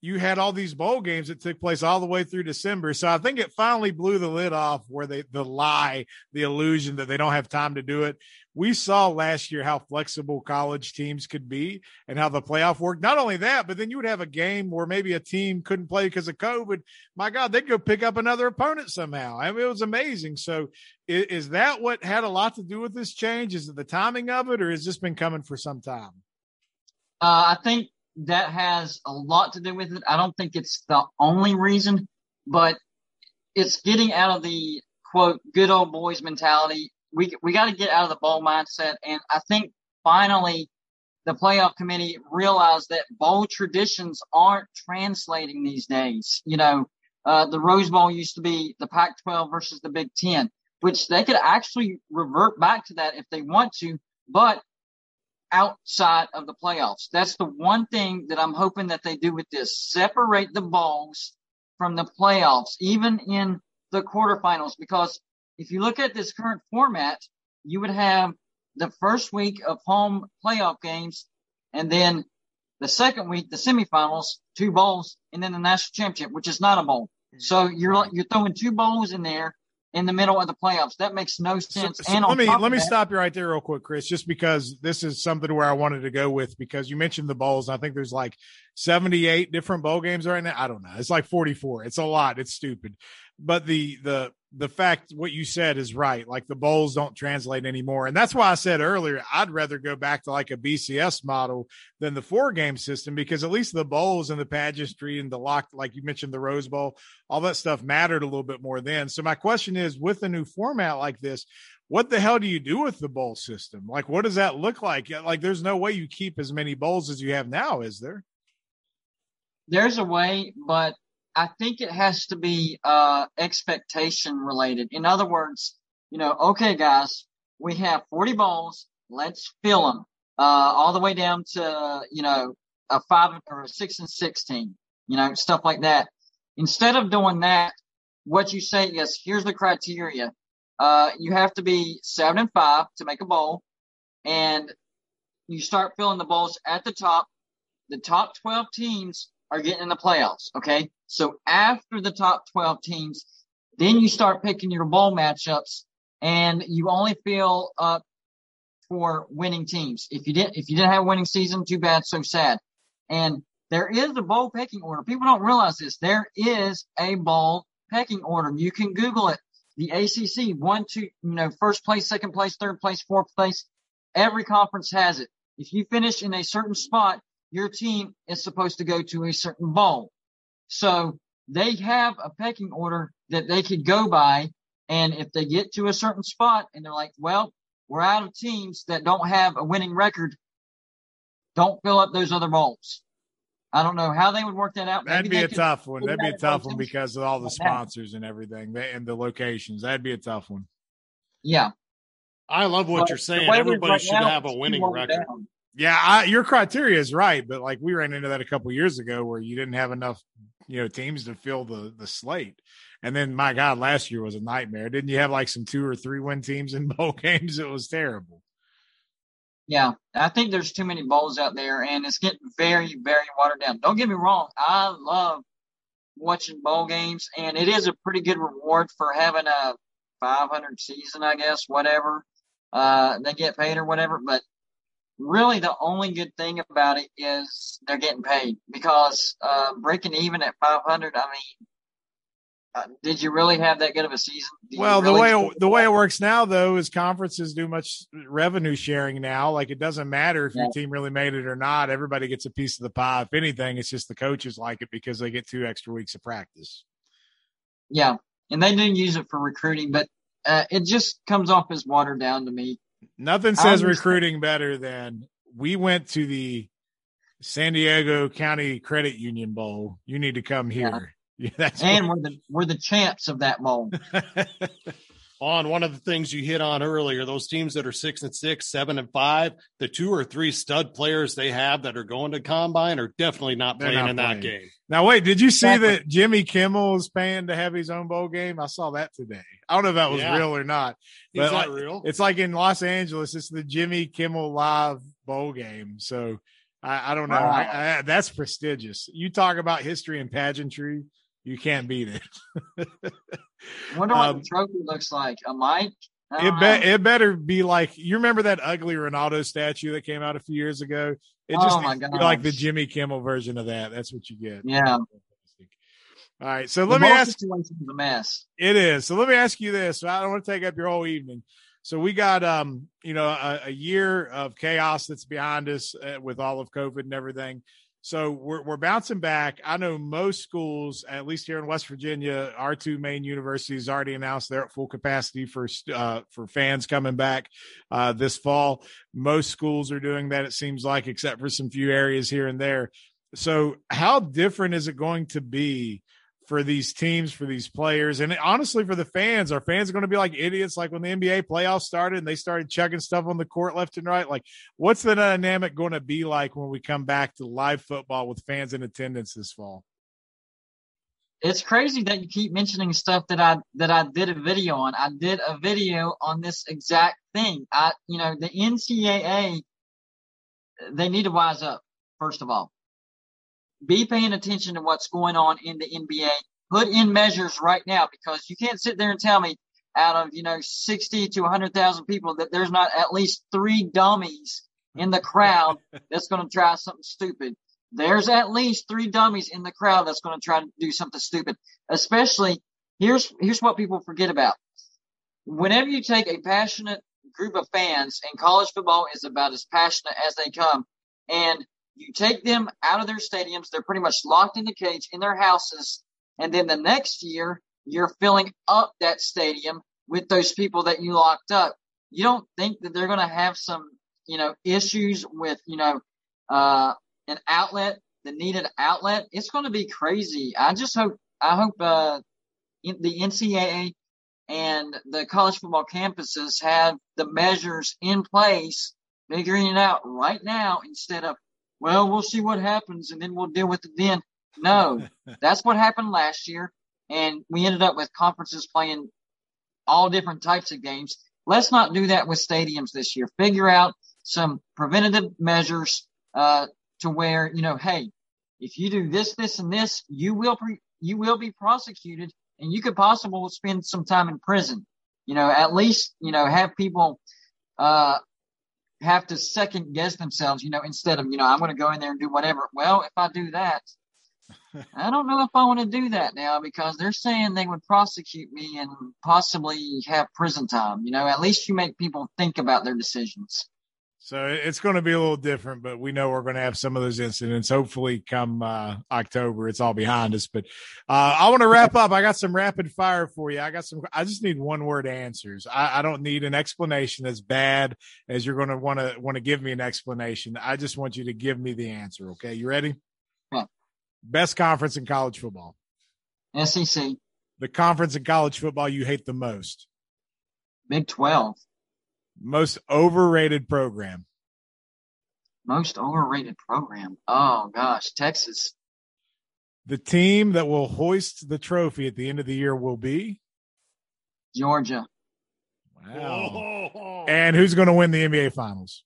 you had all these bowl games that took place all the way through December. So I think it finally blew the lid off where the illusion that they don't have time to do it. We saw last year how flexible college teams could be and how the playoff worked. Not only that, but then you would have a game where maybe a team couldn't play because of COVID. My God, they'd go pick up another opponent somehow. It was amazing. So is that what had a lot to do with this change? Is it the timing of it, or has this been coming for some time? I think that has a lot to do with it. I don't think it's the only reason, but it's getting out of the, quote, good old boys mentality we got to get out of the bowl mindset. And I think finally the playoff committee realized that bowl traditions aren't translating these days. You know, the Rose Bowl used to be the Pac-12 versus the Big Ten, which they could actually revert back to that if they want to, but outside of the playoffs. That's the one thing that I'm hoping that they do with this. Separate the bowls from the playoffs, even in the quarterfinals, because if you look at this current format, you would have the first week of home playoff games, and then the second week, the semifinals, two bowls, and then the national championship, which is not a bowl. So you're throwing two bowls in there in the middle of the playoffs. That makes no sense. So and let me stop you right there real quick, Chris, just because this is something where I wanted to go with, because you mentioned the bowls. I think there's like 78 different bowl games right now. I don't know. It's like 44. It's a lot. It's stupid. But the fact what you said is right. Like the bowls don't translate anymore. And that's why I said earlier, I'd rather go back to like a BCS model than the 4-game system, because at least the bowls and the pageantry and the lock, like you mentioned, the Rose Bowl, all that stuff mattered a little bit more then. So my question is, with a new format like this, what the hell do you do with the bowl system? Like, what does that look like? Like, there's no way you keep as many bowls as you have now, is there? There's a way, but I think it has to be expectation related. In other words, you know, okay, guys, we have 40 bowls. Let's fill them all the way down to, you know, a 5 or a 6 and 16, you know, stuff like that. Instead of doing that, what you say is, here's the criteria. You have to be 7 and 5 to make a bowl, and you start filling the bowls at the top. The top 12 teams are getting in the playoffs. Okay. So after the top 12 teams, then you start picking your bowl matchups, and you only fill up for winning teams. If you didn't have a winning season, too bad, so sad. And there is a bowl pecking order. People don't realize this. There is a bowl pecking order. You can Google it. The ACC, 1, 2, you know, first place, second place, third place, fourth place. Every conference has it. If you finish in a certain spot, your team is supposed to go to a certain bowl. So they have a pecking order that they could go by. And if they get to a certain spot and they're like, well, we're out of teams that don't have a winning record, don't fill up those other bowls. I don't know how they would work that out. That'd be a tough one. That'd be a tough one because of all the sponsors and everything and the locations. That'd be a tough one. Yeah. I love what you're saying. Everybody should have a winning record. Yeah, your criteria is right, but like we ran into that a couple years ago where you didn't have enough, you know, teams to fill the slate, and then my God, last year was a nightmare. Didn't you have like some 2 or 3 win teams in bowl games? It was terrible. Yeah, I think there's too many bowls out there, and it's getting very, very watered down. Don't get me wrong, I love watching bowl games, and it is a pretty good reward for having a 500 season, I guess, whatever they get paid or whatever, but. Really, the only good thing about it is they're getting paid because breaking even at 500. I mean, did you really have that good of a season? The way it works now, though, is conferences do much revenue sharing now. Like it doesn't matter if your team really made it or not. Everybody gets a piece of the pie. If anything, it's just the coaches like it because they get 2 extra weeks of practice. Yeah, and they do use it for recruiting, but it just comes off as watered down to me. Nothing says recruiting better than we went to the San Diego County Credit Union Bowl. You need to come here. Yeah. We're the champs of that bowl. On one of the things you hit on earlier, those teams that are 6 and 6, 7 and 5, the 2 or 3 stud players they have that are going to combine are definitely not playing in that game. Now, wait, did you see that Jimmy Kimmel is paying to have his own bowl game? I saw that today. I don't know if that was real or not. But is that real? It's like in Los Angeles, it's the Jimmy Kimmel Live bowl game. So I don't know. Wow. I that's prestigious. You talk about history and pageantry. You can't beat it. I wonder what the trophy looks like. A mic? It better be like, you remember that ugly Ronaldo statue that came out a few years ago? It just needs to be like the Jimmy Kimmel version of that. That's what you get. Yeah. All right. So let me ask you. The mess. It is. So let me ask you this. I don't want to take up your whole evening. So we got, a year of chaos that's behind us with all of COVID and everything. So we're bouncing back. I know most schools, at least here in West Virginia, our two main universities already announced they're at full capacity for fans coming back this fall. Most schools are doing that, it seems like, except for some few areas here and there. So how different is it going to be for these teams, for these players, and honestly for the fans? Are fans going to be like idiots, like when the NBA playoffs started and they started chucking stuff on the court left and right? Like, what's the dynamic going to be like when we come back to live football with fans in attendance this fall? It's crazy that you keep mentioning stuff that I did a video on. I did a video on this exact thing. The NCAA, they need to wise up, first of all. Be paying attention to what's going on in the NBA. Put in measures right now, because you can't sit there and tell me out of, 60 to 100,000 people that there's not at least three dummies in the crowd that's going to try something stupid. There's at least three dummies in the crowd that's going to try to do something stupid. Especially, here's what people forget about. Whenever you take a passionate group of fans, and college football is about as passionate as they come, and you take them out of their stadiums, they're pretty much locked in the cage in their houses, and then the next year, you're filling up that stadium with those people that you locked up. You don't think that they're going to have some, issues with, an outlet, the needed outlet? It's going to be crazy. I hope the NCAA and the college football campuses have the measures in place, figuring it out right now instead of, well, we'll see what happens, and then we'll deal with it then. No, that's what happened last year, and we ended up with conferences playing all different types of games. Let's not do that with stadiums this year. Figure out some preventative measures to where, hey, if you do this, this, and this, you will be prosecuted, and you could possibly spend some time in prison. At least, have people have to second guess themselves, instead of, I'm going to go in there and do whatever. Well, if I do that, I don't know if I want to do that now, because they're saying they would prosecute me and possibly have prison time. At least you make people think about their decisions. So it's going to be a little different, but we know we're going to have some of those incidents. Hopefully come October, it's all behind us. But I want to wrap up. I got some rapid fire for you. I just need one word answers. I don't need an explanation as bad as you're going to want to give me an explanation. I just want you to give me the answer. Okay. You ready? Yeah. Best conference in college football. SEC. The conference in college football you hate the most. Big 12. Most overrated program. Oh, gosh, Texas. The team that will hoist the trophy at the end of the year will be? Georgia. Wow. Whoa. And who's going to win the NBA Finals?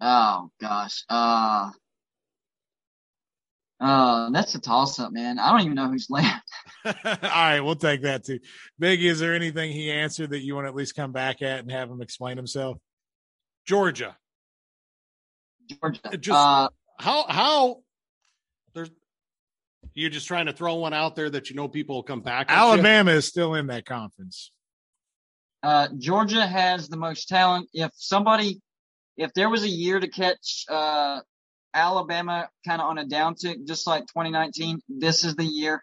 Oh, gosh. That's a toss-up, man. I don't even know who's left. All right, we'll take that, too. Biggie, is there anything he answered that you want to at least come back at and have him explain himself? Georgia. Just, how there's – you're just trying to throw one out there that people will come back at Alabama you? Is still in that conference. Georgia has the most talent. If there was a year to catch Alabama kind of on a downtick, just like 2019. This is the year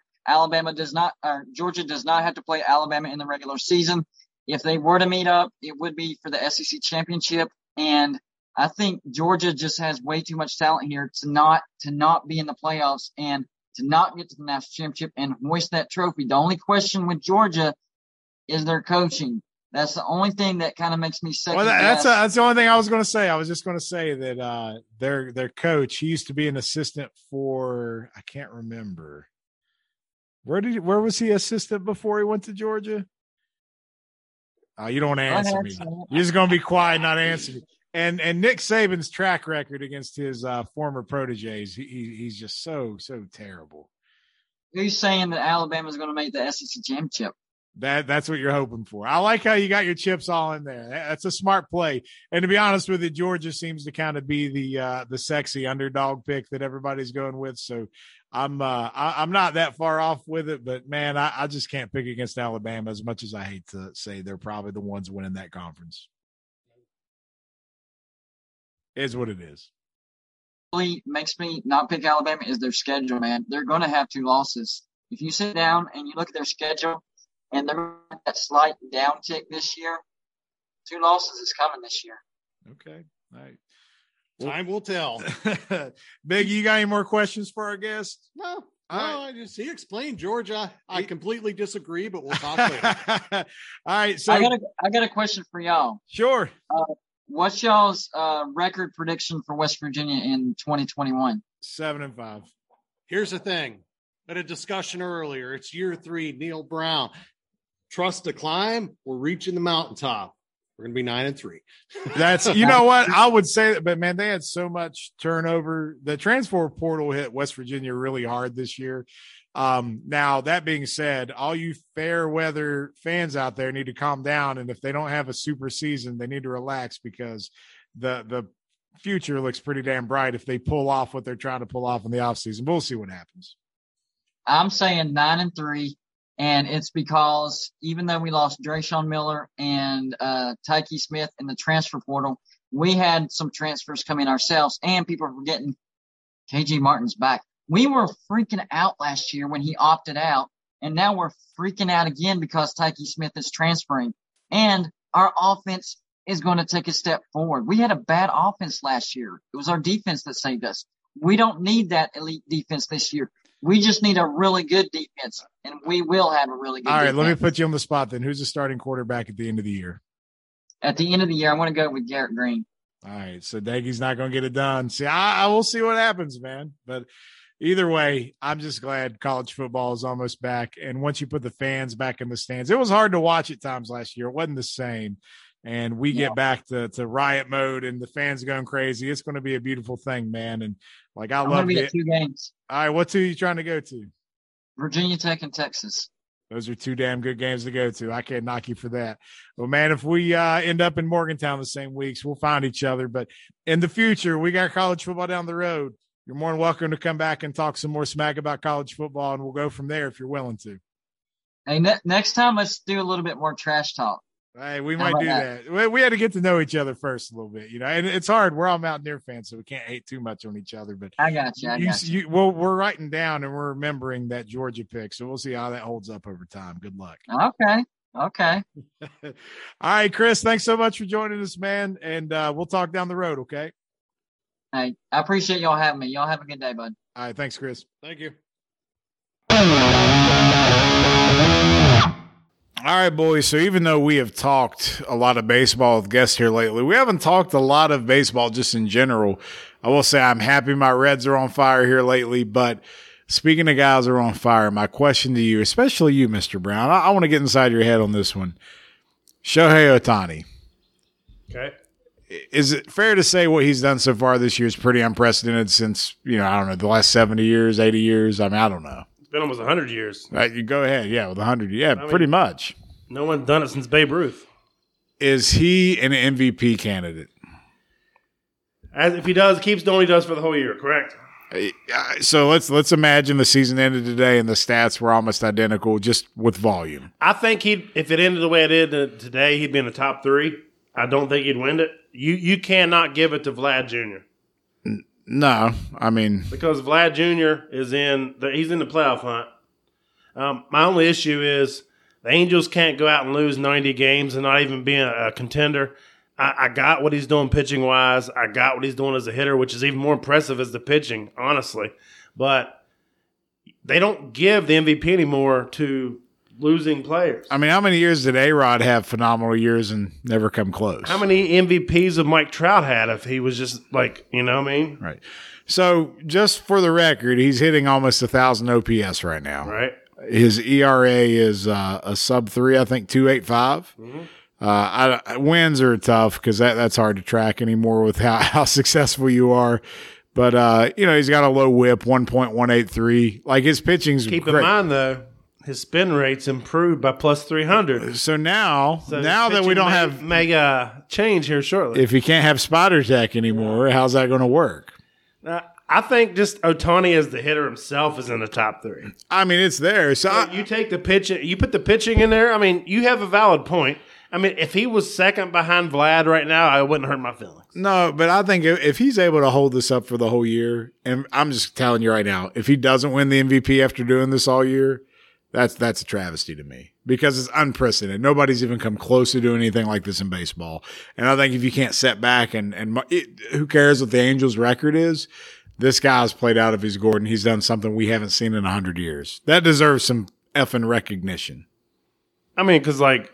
Georgia does not have to play Alabama in the regular season. If they were to meet up, it would be for the SEC championship. And I think Georgia just has way too much talent here to not be in the playoffs and to not get to the national championship and hoist that trophy. The only question with Georgia is their coaching. That's the only thing that kind of makes me second guess. Well, that's the only thing I was going to say. I was just going to say that their coach, he used to be an assistant for, I can't remember. Where was he assistant before he went to Georgia? You don't want to answer me. You're just going to be quiet, not answer me. And Nick Saban's track record against his former proteges, he's just so terrible. Who's saying that Alabama's going to make the SEC championship? That's what you're hoping for. I like how you got your chips all in there. That's a smart play. And to be honest with you, Georgia seems to kind of be the sexy underdog pick that everybody's going with. So I'm not that far off with it, but man, I just can't pick against Alabama, as much as I hate to say they're probably the ones winning that conference. Is what it is. really makes me not pick Alabama is their schedule, man. They're going to have two losses. If you sit down and you look at their schedule, and they're going to have that slight downtick this year, two losses is coming this year. Okay. All right. Time will tell. Big, you got any more questions for our guest? No. All right. He explained Georgia. I completely disagree, but we'll talk later. All right. So I got a question for y'all. Sure. What's y'all's record prediction for West Virginia in 2021? 7-5. Here's the thing. I had a discussion earlier. It's year 3, Neil Brown. Trust to climb. We're reaching the mountaintop. We're going to be 9-3. That's, you know what? I would say that, but man, they had so much turnover. The transfer portal hit West Virginia really hard this year. Now that being said, all you fair weather fans out there need to calm down. And if they don't have a super season, they need to relax because the future looks pretty damn bright if they pull off what they're trying to pull off in the offseason. We'll see what happens. I'm saying 9-3. And it's because even though we lost Drayshawn Miller and Tyke Smith in the transfer portal, we had some transfers come in ourselves, and people are forgetting KG Martin's back. We were freaking out last year when he opted out, and now we're freaking out again because Tyke Smith is transferring. And our offense is going to take a step forward. We had a bad offense last year. It was our defense that saved us. We don't need that elite defense this year. We just need a really good defense, and we will have a really good defense. All right, let me put you on the spot then. Who's the starting quarterback at the end of the year? At the end of the year, I want to go with Garrett Green. All right, so Daggy's not going to get it done. See, I will see what happens, man. But either way, I'm just glad college football is almost back. And once you put the fans back in the stands, it was hard to watch at times last year. It wasn't the same. And we get back to riot mode, and the fans are going crazy. It's going to be a beautiful thing, man. And like I love it. 2 games. All right, what 2 are you trying to go to? Virginia Tech and Texas. Those are 2 damn good games to go to. I can't knock you for that. Well, man, if we end up in Morgantown the same weeks, we'll find each other. But in the future, we got college football down the road. You're more than welcome to come back and talk some more smack about college football, and we'll go from there if you're willing to. Hey, next time, let's do a little bit more trash talk. Hey, we might do that. We had to get to know each other first a little bit, you know, and it's hard. We're all Mountaineer fans, so we can't hate too much on each other. But I got you. Well, we're writing down and we're remembering that Georgia pick, so we'll see how that holds up over time. Good luck. Okay. All right, Chris, thanks so much for joining us, man, and we'll talk down the road, okay? Hey, I appreciate y'all having me. Y'all have a good day, bud. All right, thanks, Chris. Thank you. All right, boys. So even though we have talked a lot of baseball with guests here lately, we haven't talked a lot of baseball just in general. I will say I'm happy my Reds are on fire here lately, but speaking of guys who are on fire, my question to you, especially you, Mr. Brown, I want to get inside your head on this one. Shohei Ohtani. Okay. Is it fair to say what he's done so far this year is pretty unprecedented since, you know, I don't know, the last 70 years, 80 years? I mean, I don't know. Been almost 100 years. You go ahead. Yeah, with 100. Yeah, pretty much. No one's done it since Babe Ruth. Is he an MVP candidate? As if he does, keeps doing what he does for the whole year, correct? So let's imagine the season ended today and the stats were almost identical, just with volume. I think if it ended the way it did today, he'd be in the top 3. I don't think he'd win it. You cannot give it to Vlad Jr. No, I mean because Vlad Jr. is he's in the playoff hunt. My only issue is the Angels can't go out and lose 90 games and not even be a contender. I got what he's doing pitching wise. I got what he's doing as a hitter, which is even more impressive as the pitching, honestly. But they don't give the MVP anymore to losing players. I mean, how many years did A-Rod have phenomenal years and never come close? How many MVPs have Mike Trout had if he was just like, you know what I mean? Right. So, just for the record, he's hitting almost 1,000 OPS right now. Right. His ERA is a sub-3, I think, 2.85. Mm-hmm. Wins are tough because that's hard to track anymore with how successful you are. But, you know, he's got a low whip, 1.183. Like, his pitching's great. Keep in mind, though, his spin rate's improved by plus 300. So now that we don't have mega change here shortly. If you can't have Spider Tech anymore, how's that going to work? I think just Ohtani as the hitter himself is in the top 3. I mean, it's there. So you take the pitch, you put the pitching in there. I mean, you have a valid point. I mean, if he was second behind Vlad right now, I wouldn't hurt my feelings. No, but I think if he's able to hold this up for the whole year, and I'm just telling you right now, if he doesn't win the MVP after doing this all year, that's a travesty to me because it's unprecedented. Nobody's even come close to doing anything like this in baseball. And I think if you can't sit back and who cares what the Angels' record is? This guy's played out of his Gordon. He's done something we haven't seen in 100 years. That deserves some effing recognition. I mean, because like,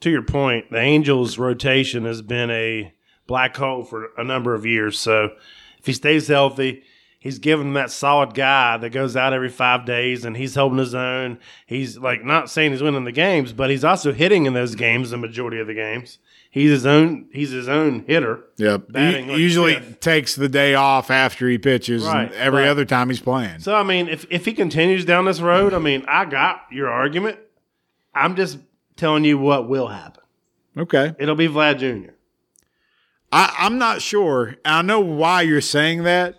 to your point, the Angels' rotation has been a black hole for a number of years. So if he stays healthy, he's giving them that solid guy that goes out every 5 days and he's holding his own. He's like not saying he's winning the games, but he's also hitting in those games, the majority of the games. He's his own hitter. Yep. He usually takes the day off after he pitches right, and every other time he's playing. So, I mean, if he continues down this road, I mean, I got your argument. I'm just telling you what will happen. Okay. It'll be Vlad Jr. I'm not sure. I know why you're saying that.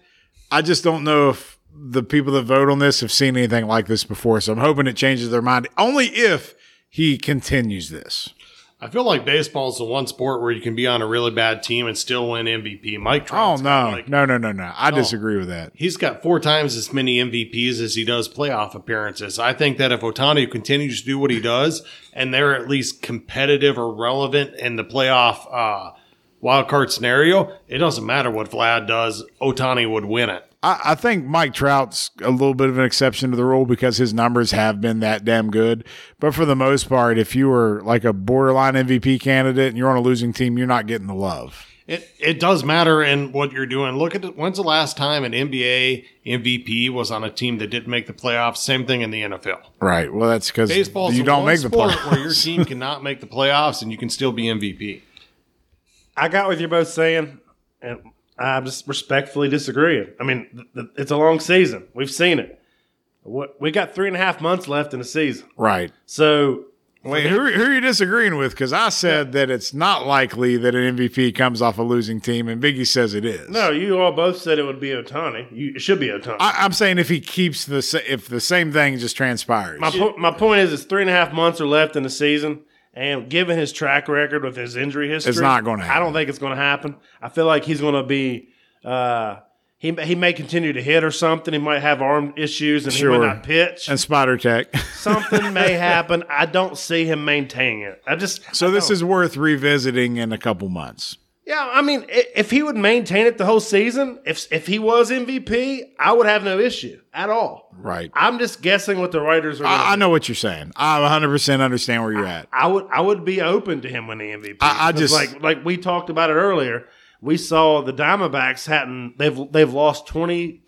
I just don't know if the people that vote on this have seen anything like this before. So I'm hoping it changes their mind only if he continues this. I feel like baseball is the one sport where you can be on a really bad team and still win MVP. Mike Trout's No. I disagree with that. He's got 4 times as many MVPs as he does playoff appearances. I think that if Ohtani continues to do what he does and they're at least competitive or relevant in the playoff wild card scenario, it doesn't matter what Vlad does. Ohtani would win it. I think Mike Trout's a little bit of an exception to the rule because his numbers have been that damn good. But for the most part, if you were like a borderline MVP candidate and you're on a losing team, you're not getting the love. It does matter in what you're doing. Look at it. When's the last time an NBA MVP was on a team that didn't make the playoffs? Same thing in the NFL. Right. Well, that's because you don't make the playoffs. Where your team cannot make the playoffs and you can still be MVP. I got what you're both saying, and I just respectfully disagree. I mean, it's a long season. We've seen it. We got 3.5 months left in the season. Right. So, wait, who are you disagreeing with? Because I said that it's not likely that an MVP comes off a losing team, and Biggie says it is. No, you all both said it would be Ohtani. It should be Ohtani. I'm saying if he keeps if the same thing just transpires. My point is, it's 3.5 months are left in the season. And given his track record with his injury history, it's not going to happen. I don't think it's going to happen. I feel like he's going to be he may continue to hit or something. He might have arm issues and he might not pitch. And spider tech. Something may happen. I don't see him maintaining it. This is worth revisiting in a couple months. Yeah, I mean, if he would maintain it the whole season, if he was MVP, I would have no issue at all. Right. I'm just guessing what the writers are. I know what you're saying. I 100% understand where you're at. I would be open to him winning MVP. I just like we talked about it earlier. We saw the Diamondbacks hadn't. They've lost 23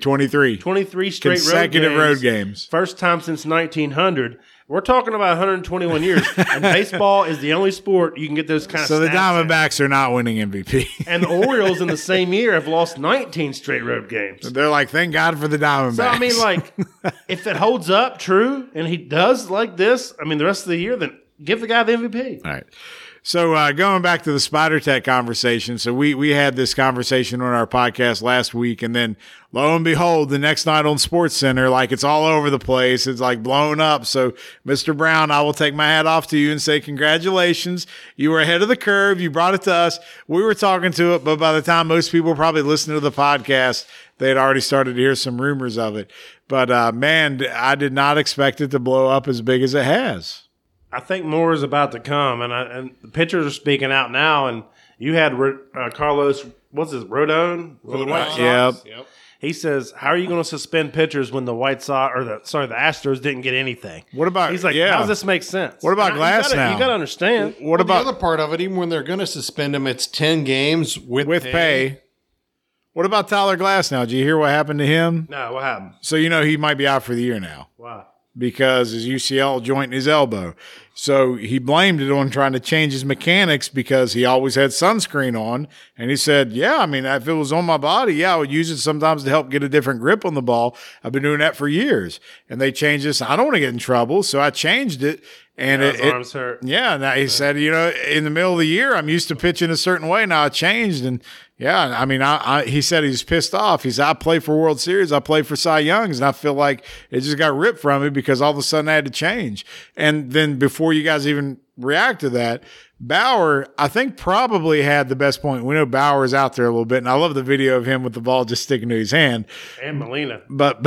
straight consecutive road games. First time since 1900. We're talking about 121 years, and baseball is the only sport you can get those kind of. So the Diamondbacks are not winning MVP, and the Orioles in the same year have lost 19 straight road games. They're like, thank God for the Diamondbacks. So I mean, like, if it holds up true, and he does like this, I mean, the rest of the year, then give the guy the MVP. All right. So going back to the spider tech conversation, so we had this conversation on our podcast last week, and then lo and behold, the next night on SportsCenter, like it's all over the place. It's like blown up. So Mr. Brown, I will take my hat off to you and say congratulations. You were ahead of the curve. You brought it to us. We were talking to it, but by the time most people probably listened to the podcast, they had already started to hear some rumors of it. But man, I did not expect it to blow up as big as it has. I think more is about to come, and the pitchers are speaking out now. And you had Carlos, what's his Rodon for the White Sox? Yep. He says, "How are you going to suspend pitchers when the White Sox or the Astros didn't get anything?" What about? He's like, "How does this make sense?" What about Glass now? You got to understand. What about the other part of it? Even when they're going to suspend him, it's 10 games with pay. What about Tyler Glass now? Did you hear what happened to him? No, what happened? So you know he might be out for the year now. Wow. Because his UCL joint in his elbow. So he blamed it on trying to change his mechanics because he always had sunscreen on. And he said, if it was on my body, I would use it sometimes to help get a different grip on the ball. I've been doing that for years. And they changed this. I don't want to get in trouble. So I changed it. And his arms hurt. Yeah. Now he said, you know, in the middle of the year, I'm used to pitching a certain way. Now I changed. And yeah, I mean, he said he was pissed off. He said, I play for World Series. I play for Cy Youngs. And I feel like it just got ripped from me because all of a sudden I had to change. And then before you guys even react to that, Bauer, I think, probably had the best point. We know Bauer is out there a little bit, and I love the video of him with the ball just sticking to his hand. And Molina. But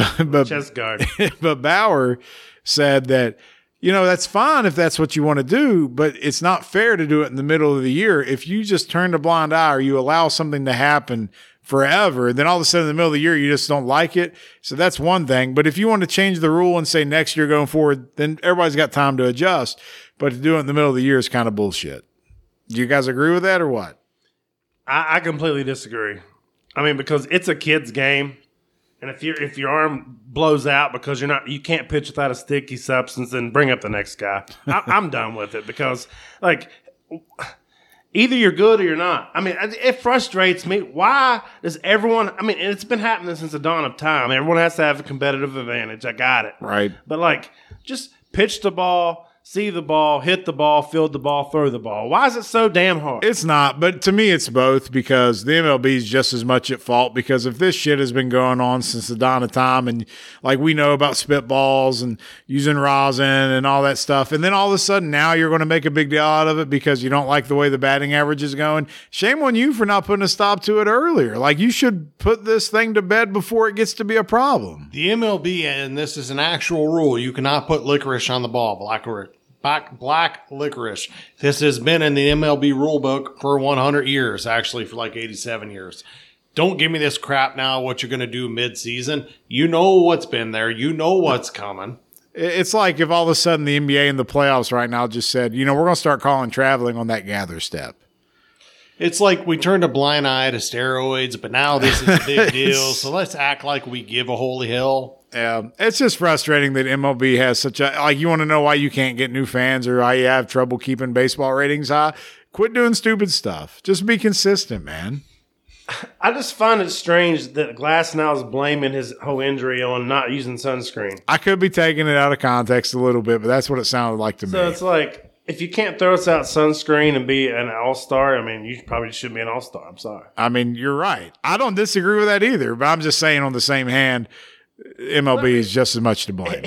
chest guard. But Bauer said that, you know, that's fine if that's what you want to do, but it's not fair to do it in the middle of the year. If you just turn a blind eye or you allow something to happen forever, then all of a sudden in the middle of the year, you just don't like it. So that's one thing. But if you want to change the rule and say next year going forward, then everybody's got time to adjust. But to do it in the middle of the year is kind of bullshit. Do you guys agree with that or what? I completely disagree. I mean, because it's a kid's game. And if your arm blows out because you can't pitch without a sticky substance, then bring up the next guy. I'm done with it because, like, either you're good or you're not. I mean, it frustrates me. Why does everyone? I mean, it's been happening since the dawn of time. Everyone has to have a competitive advantage. I got it. Right. But like, just pitch the ball. See the ball, hit the ball, field the ball, throw the ball. Why is it so damn hard? It's not, but to me it's both because the MLB is just as much at fault because if this shit has been going on since the dawn of time and like we know about spitballs and using rosin and all that stuff, and then all of a sudden now you're going to make a big deal out of it because you don't like the way the batting average is going. Shame on you for not putting a stop to it earlier. Like you should put this thing to bed before it gets to be a problem. The MLB, and this is an actual rule, you cannot put licorice on the ball, black licorice. This has been in the MLB rulebook for 100 years, actually for like 87 years. Don't give me this crap now, what you're going to do mid-season. You know what's been there. You know what's coming. It's like if all of a sudden the NBA in the playoffs right now just said, you know, we're going to start calling traveling on that gather step. It's like we turned a blind eye to steroids, but now this is a big deal. So let's act like we give a holy hell. Yeah, it's just frustrating that MLB has such a – like you want to know why you can't get new fans or why you have trouble keeping baseball ratings high? Quit doing stupid stuff. Just be consistent, man. I just find it strange that Glasnow's blaming his whole injury on not using sunscreen. I could be taking it out of context a little bit, but that's what it sounded like to me. So it's like if you can't throw us out sunscreen and be an all-star, I mean, you probably shouldn't be an all-star. I'm sorry. I mean, you're right. I don't disagree with that either, but I'm just saying on the same hand – MLB is just as much to blame.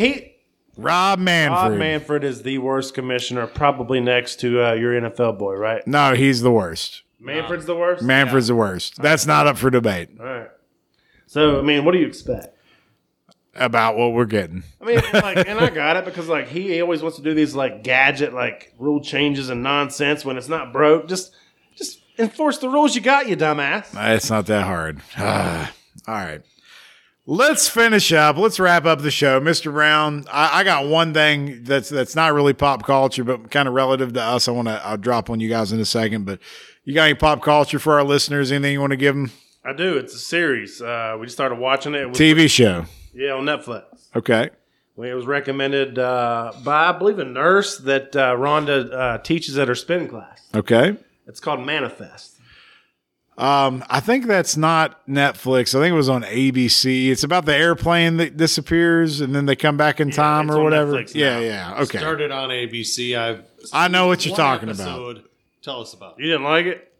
Rob Manfred is the worst commissioner, probably next to your NFL boy, right? No, he's the worst. Manfred's the worst? Manfred's the worst. That's not up for debate. All right. So, I mean, what do you expect? About what we're getting. I mean, like, and I got it because, like, he always wants to do these, like, gadget, like, rule changes and nonsense when it's not broke. Just enforce the rules you got, you dumbass. It's not that hard. All right. Let's finish up. Let's wrap up the show. Mr. Brown, I got one thing that's not really pop culture, but kind of relative to us. I'll drop on you guys in a second, but you got any pop culture for our listeners? Anything you want to give them? I do. It's a series. We just started watching it. TV show. Yeah, on Netflix. Okay. It was recommended by, I believe, a nurse that Rhonda teaches at her spin class. Okay. It's called Manifest. I think that's not Netflix. I think it was on ABC. It's about the airplane that disappears and then they come back in time or whatever. Yeah. Okay. Started on ABC. I know what you're talking about. Tell us about it. You didn't like it?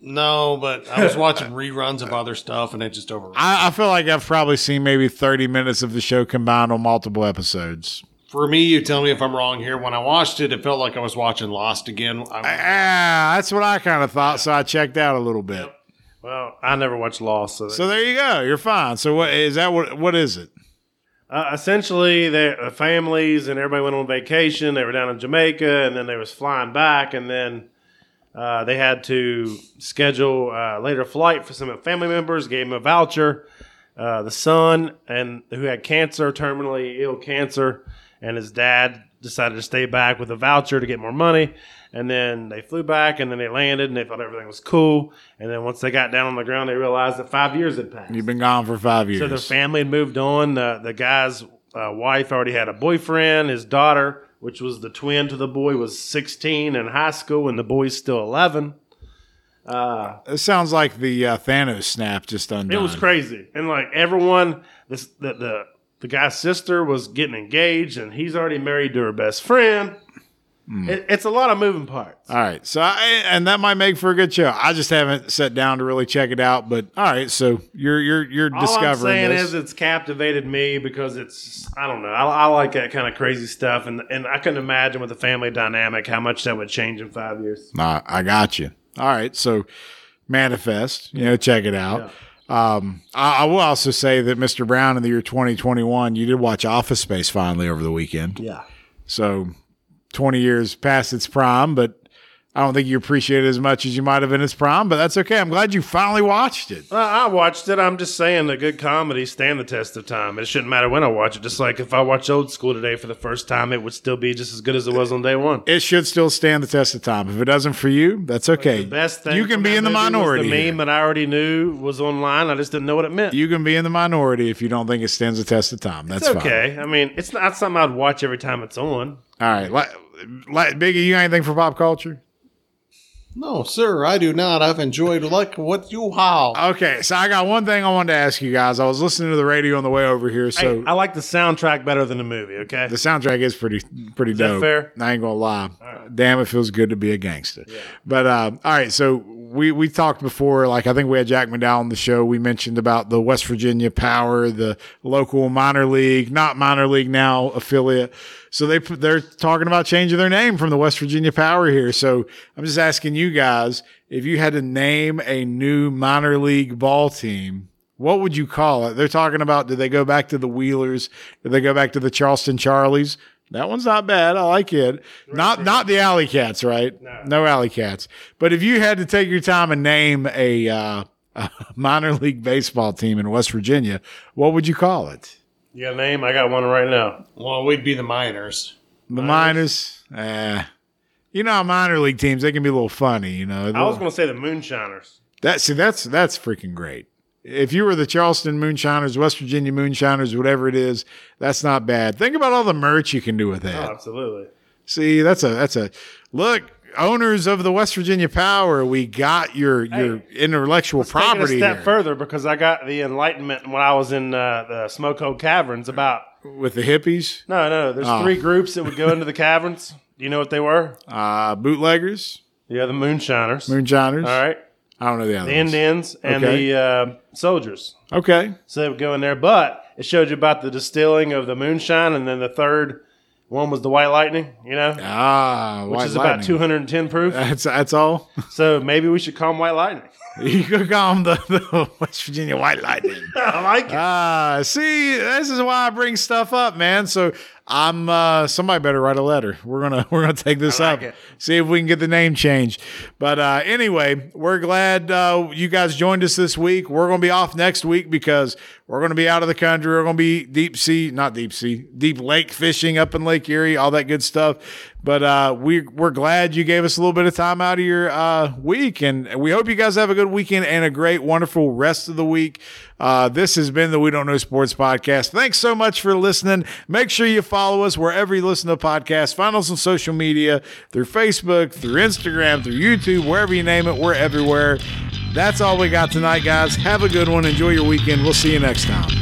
No, but I was watching reruns of other stuff and it just overran. I feel like I've probably seen maybe 30 minutes of the show combined on multiple episodes. For me, you tell me if I'm wrong here. When I watched it, it felt like I was watching Lost again. That's what I kind of thought, so I checked out a little bit. Yep. Well, I never watched Lost. So there you go. You're fine. So what is it? Essentially, their families and everybody went on vacation. They were down in Jamaica, and then they was flying back, and then they had to schedule a later flight for some of the family members, gave them a voucher. The son, and who had cancer, terminally ill cancer, and his dad decided to stay back with a voucher to get more money. And then they flew back, and then they landed, and they thought everything was cool. And then once they got down on the ground, they realized that 5 years had passed. You've been gone for 5 years. So their family had moved on. The guy's wife already had a boyfriend. His daughter, which was the twin to the boy, was 16 in high school, and the boy's still 11. It sounds like the Thanos snap just undone. It was crazy. And, like, everyone, the guy's sister was getting engaged, and he's already married to her best friend. It's a lot of moving parts. All right. So, and that might make for a good show. I just haven't sat down to really check it out. But all right. So you're discovering this. All I'm saying is it's captivated me because it's, I don't know. I like that kind of crazy stuff. And I couldn't imagine with the family dynamic how much that would change in 5 years. I got you. All right. So manifest, check it out. Yeah. I will also say that Mr. Brown in the year 2021, you did watch Office Space finally over the weekend. Yeah. So 20 years past its prime, but I don't think you appreciate it as much as you might have in its prime, but that's okay. I'm glad you finally watched it. I watched it. I'm just saying that good comedy stand the test of time. It shouldn't matter when I watch it. Just like if I watch Old School today for the first time, it would still be just as good as it was on day one. It should still stand the test of time. If it doesn't for you, that's okay. Like the best thing you can be in the minority. The meme that I already knew was online. I just didn't know what it meant. You can be in the minority if you don't think it stands the test of time. That's okay. Fine. I mean, it's not something I'd watch every time it's on. All right. Biggie, you got anything for pop culture? No, sir, I do not. I've enjoyed what you how. Okay, so I got one thing I wanted to ask you guys. I was listening to the radio on the way over here. So I like the soundtrack better than the movie, okay? The soundtrack is pretty dope. Is that fair? I ain't going to lie. Right. Damn, it feels good to be a gangster. Yeah. But, all right, so we talked before. I think we had Jack McDowell on the show. We mentioned about the West Virginia Power, the local minor league, not minor league now, affiliate. So they're talking about changing their name from the West Virginia Power here. So I'm just asking you guys, if you had to name a new minor league ball team, what would you call it? They're talking about, do they go back to the Wheelers? Do they go back to the Charleston Charlies? That one's not bad. I like it. Not the Alley Cats, right? No Alley Cats. But if you had to take your time and name a minor league baseball team in West Virginia, what would you call it? You got a name? I got one right now. Well, we'd be the Miners. The Miners? Minor league teams, they can be a little funny, I was going to say the Moonshiners. That's freaking great. If you were the Charleston Moonshiners, West Virginia Moonshiners, whatever it is, that's not bad. Think about all the merch you can do with that. Oh, absolutely. See, that's a look. Owners of the West Virginia Power, we got your intellectual property. Take it a step further, because I got the enlightenment when I was in the Smokehold Caverns about with the hippies. No, there's three groups that would go into the caverns. Do you know what they were? Bootleggers. Yeah, the Moonshiners. All right. I don't know the other ones. The Indians and the soldiers. Okay. So they would go in there, but it showed you about the distilling of the moonshine, and then the third. One was the White Lightning, which is about 210 proof. That's all. So maybe we should call them White Lightning. You could call them the West Virginia White Lightning. I like it. See, this is why I bring stuff up, man. So I'm somebody better write a letter. We're gonna take this up. It. See if we can get the name changed. But anyway, we're glad you guys joined us this week. We're gonna be off next week because we're gonna be out of the country. We're gonna be deep lake fishing up in Lake Erie, all that good stuff. But we're glad you gave us a little bit of time out of your week, and we hope you guys have a good weekend and a great, wonderful rest of the week. This has been the We Don't Know Sports Podcast. Thanks so much for listening. Make sure you follow us wherever you listen to podcasts. Find us on social media, through Facebook, through Instagram, through YouTube, wherever you name it, we're everywhere. That's all we got tonight, guys. Have a good one. Enjoy your weekend. We'll see you next time.